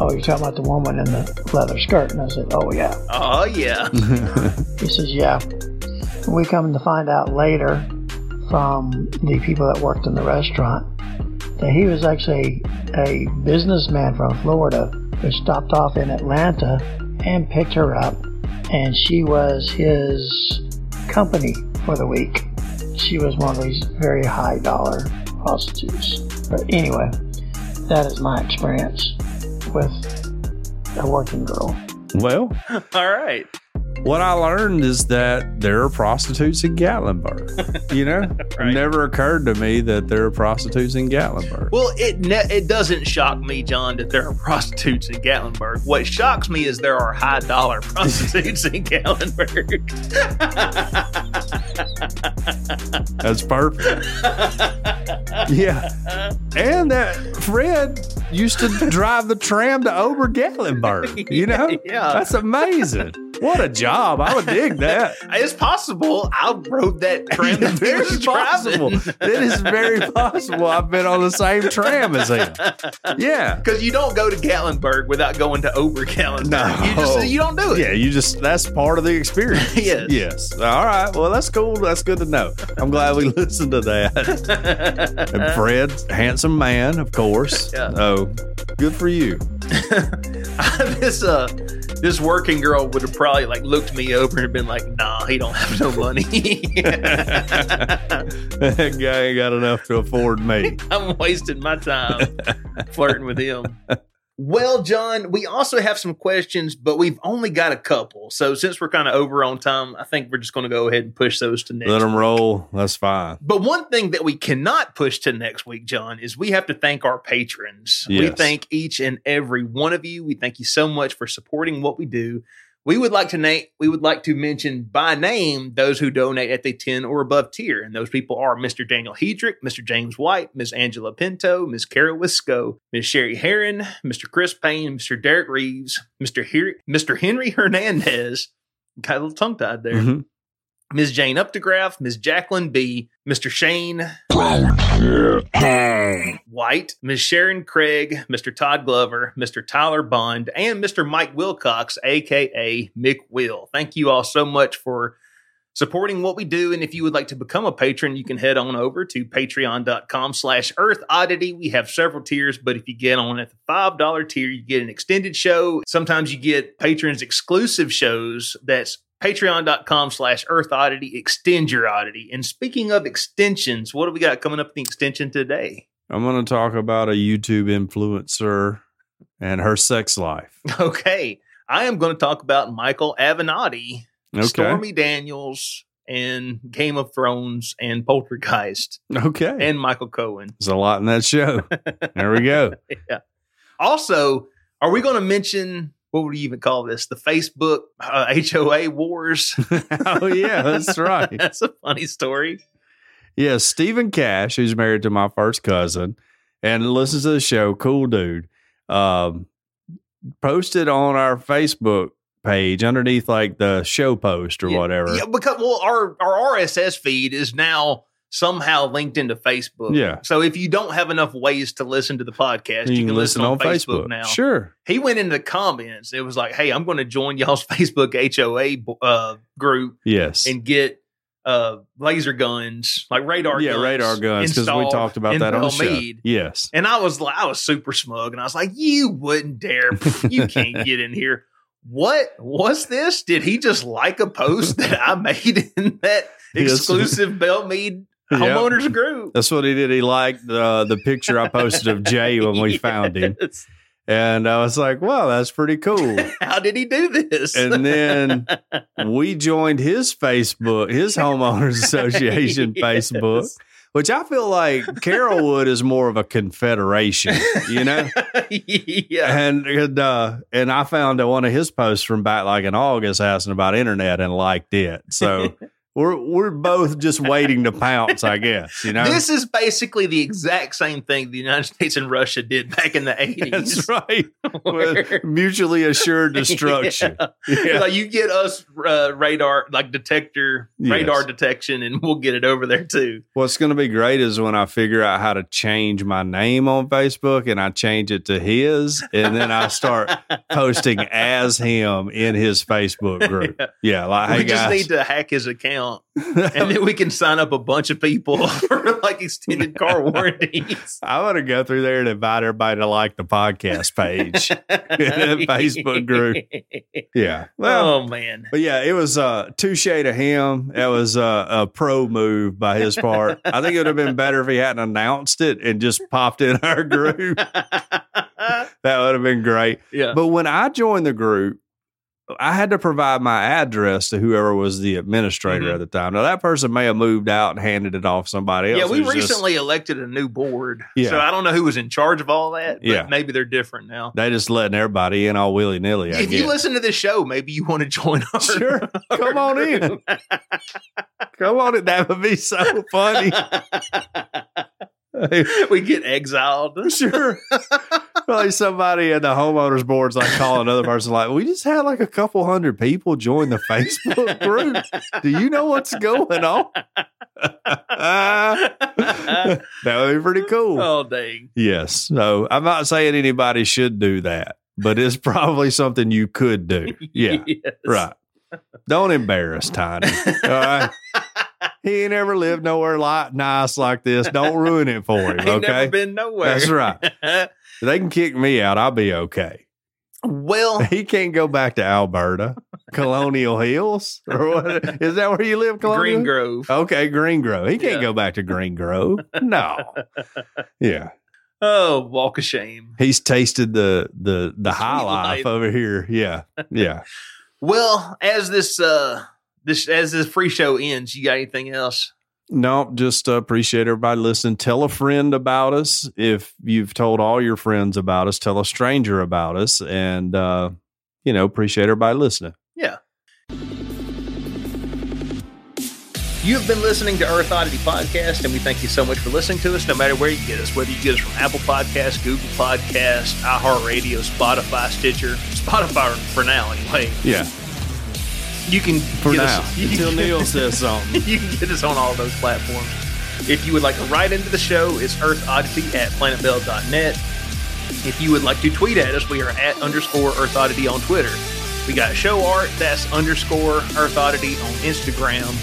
oh, you're talking about the woman in the leather skirt? And I said, oh, yeah. Oh, yeah. He says, yeah. We come to find out later from the people that worked in the restaurant that he was actually a businessman from Florida who stopped off in Atlanta and picked her up, and she was his company for the week. She was one of these very high-dollar prostitutes. But anyway, that is my experience with a working girl. Well, all right. What I learned is that there are prostitutes in Gatlinburg. You know, right. It never occurred to me that there are prostitutes in Gatlinburg. Well, it doesn't shock me, John, that there are prostitutes in Gatlinburg. What shocks me is there are high dollar prostitutes in Gatlinburg. That's perfect. Yeah. And that Fred used to drive the tram to Ober Gatlinburg. You know, yeah. That's amazing. What a job. I would dig that. It's possible. I rode that tram. It is possible. It is very possible. I've been on the same tram as him. Yeah. Because you don't go to Gatlinburg without going to Ober Gatlinburg. No. You don't do it. Yeah, that's part of the experience. Yes. Yes. All right. Well, that's cool. That's good to know. I'm glad we listened to that. And Fred, handsome man, of course. Yeah. Oh, good for you. This working girl would have probably like looked me over and been like, nah, he don't have no money. That guy ain't got enough to afford me. I'm wasting my time flirting with him. Well, John, we also have some questions, but we've only got a couple. So since we're kind of over on time, I think we're just going to go ahead and push those to next week. Let them roll. That's fine. But one thing that we cannot push to next week, John, is we have to thank our patrons. Yes. We thank each and every one of you. We thank you so much for supporting what we do. We would like to mention by name those who donate at the 10 or above tier. And those people are Mr. Daniel Hedrick, Mr. James White, Ms. Angela Pinto, Ms. Kara Wisco, Ms. Sherry Heron, Mr. Chris Payne, Mr. Derek Reeves, Mr. Henry Hernandez, got a little tongue-tied there, mm-hmm. Ms. Jane Updegraff, Ms. Jacqueline B., Mr. Shane White, Ms. Sharon Craig, Mr. Todd Glover, Mr. Tyler Bond, and Mr. Mike Wilcox, a.k.a. Mick Will. Thank you all so much for supporting what we do. And if you would like to become a patron, you can head on over to patreon.com/Earth Oddity. We have several tiers, but if you get on at the $5 tier, you get an extended show. Sometimes you get patrons exclusive shows. That's Patreon.com/Earth Oddity. Extend your oddity. And speaking of extensions, what do we got coming up in the extension today? I'm going to talk about a YouTube influencer and her sex life. Okay. I am going to talk about Michael Avenatti, okay, Stormy Daniels, and Game of Thrones, and Poltergeist. Okay. And Michael Cohen. There's a lot in that show. There we go. Yeah. Also, are we going to mention, what would you even call this? The Facebook HOA wars. Oh, yeah, that's right. That's a funny story. Yeah, Stephen Cash, who's married to my first cousin and listens to the show, cool dude, posted on our Facebook page underneath like the show post or whatever. Yeah, because our RSS feed is now somehow linked into Facebook. Yeah. So if you don't have enough ways to listen to the podcast, you can listen on Facebook now. Sure. He went into the comments. It was like, hey, I'm going to join y'all's Facebook HOA group. Yes. And get laser guns, like radar guns. Yeah, radar guns, because we talked about that on the show. Yes. And I was super smug, and I was like, you wouldn't dare. You can't get in here. What was this? Did he just like a post that I made in that exclusive Belmead homeowners group? That's what he did. He liked the picture I posted of Jay when we found him. And I was like, wow, that's pretty cool. How did he do this? And then we joined his Facebook, his Homeowners Association Facebook, which I feel like Carrollwood is more of a confederation, you know? Yeah. And I found one of his posts from back like in August asking about internet and liked it. So we're both just waiting to pounce, I guess, you know? This is basically the exact same thing the United States and Russia did back in the 80s. That's right. With mutually assured destruction. Yeah. Yeah. Like you get us radar detection, and we'll get it over there too. What's going to be great is when I figure out how to change my name on Facebook and I change it to his, and then I start posting as him in his Facebook group. Yeah. Like, hey, we just need to hack his account. And then we can sign up a bunch of people for like extended car warranties. I want to go through there and invite everybody to like the podcast page and the Facebook group. Yeah. Well, oh man. But yeah, it was touche to him. That was a pro move by his part. I think it would have been better if he hadn't announced it and just popped in our group. That would have been great. Yeah. But when I joined the group, I had to provide my address to whoever was the administrator at the time. Now, that person may have moved out and handed it off somebody else. Yeah, we recently elected a new board. Yeah. So I don't know who was in charge of all that, but maybe they're different now. They're just letting everybody in all willy-nilly. If you listen to this show, maybe you want to join us. Sure. Come on in. Come on in. That would be so funny. We get exiled. Sure. Like somebody at the homeowners board's like call another person like, we just had like a couple hundred people join the Facebook group. Do you know what's going on? That would be pretty cool. Oh, dang. Yes. So I'm not saying anybody should do that, but it's probably something you could do. Yeah. Yes. Right. Don't embarrass Tiny. All right. He ain't ever lived nowhere nice like this. Don't ruin it for him, okay? Ain't never been nowhere. That's right. They can kick me out. I'll be okay. Well. He can't go back to Alberta. Colonial Hills? Or what? Is that where you live, Colonial? Green Grove. Okay, Green Grove. He can't go back to Green Grove. No. Yeah. Oh, walk of shame. He's tasted the high life over here. Yeah. Yeah. Well, as this... as this free show ends, you got anything else? No, just appreciate everybody listening. Tell a friend about us. If you've told all your friends about us, tell a stranger about us. And, appreciate everybody listening. Yeah. You've been listening to Earth Oddity Podcast, and we thank you so much for listening to us, no matter where you get us, whether you get us from Apple Podcasts, Google Podcasts, iHeartRadio, Spotify, Stitcher, Spotify for now anyway. Yeah. You can for get now us, until Neil says something. You can get us on all those platforms. If you would like to write into the show, it's earthoddity@planetbell.net. If you would like to tweet at us, we are @_earthoddity on Twitter. We got show art, that's _earthoddity on Instagram.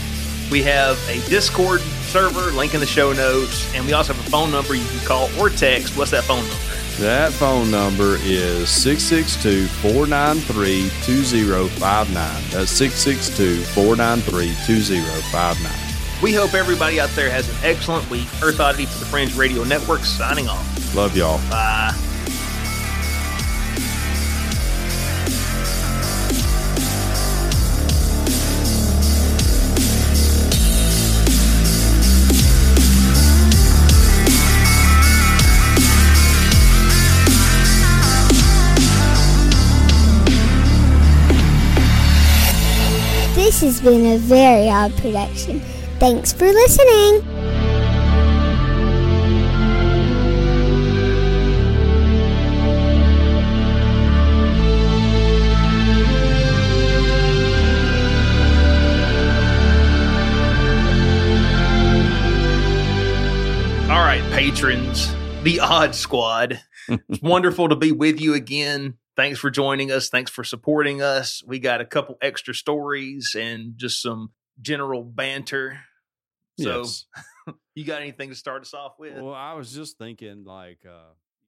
We have a Discord server, link in the show notes, and we also have a phone number you can call or text. What's that phone number? That phone number is 662-493-2059. That's 662-493-2059. We hope everybody out there has an excellent week. Earth Oddity for the Fringe Radio Network signing off. Love y'all. Bye. has been a very odd production. Thanks for listening. Patrons, the Odd Squad. It's wonderful to be with you again. Thanks for joining us. Thanks for supporting us. We got a couple extra stories and just some general banter. So yes. You got anything to start us off with? Well, I was just thinking like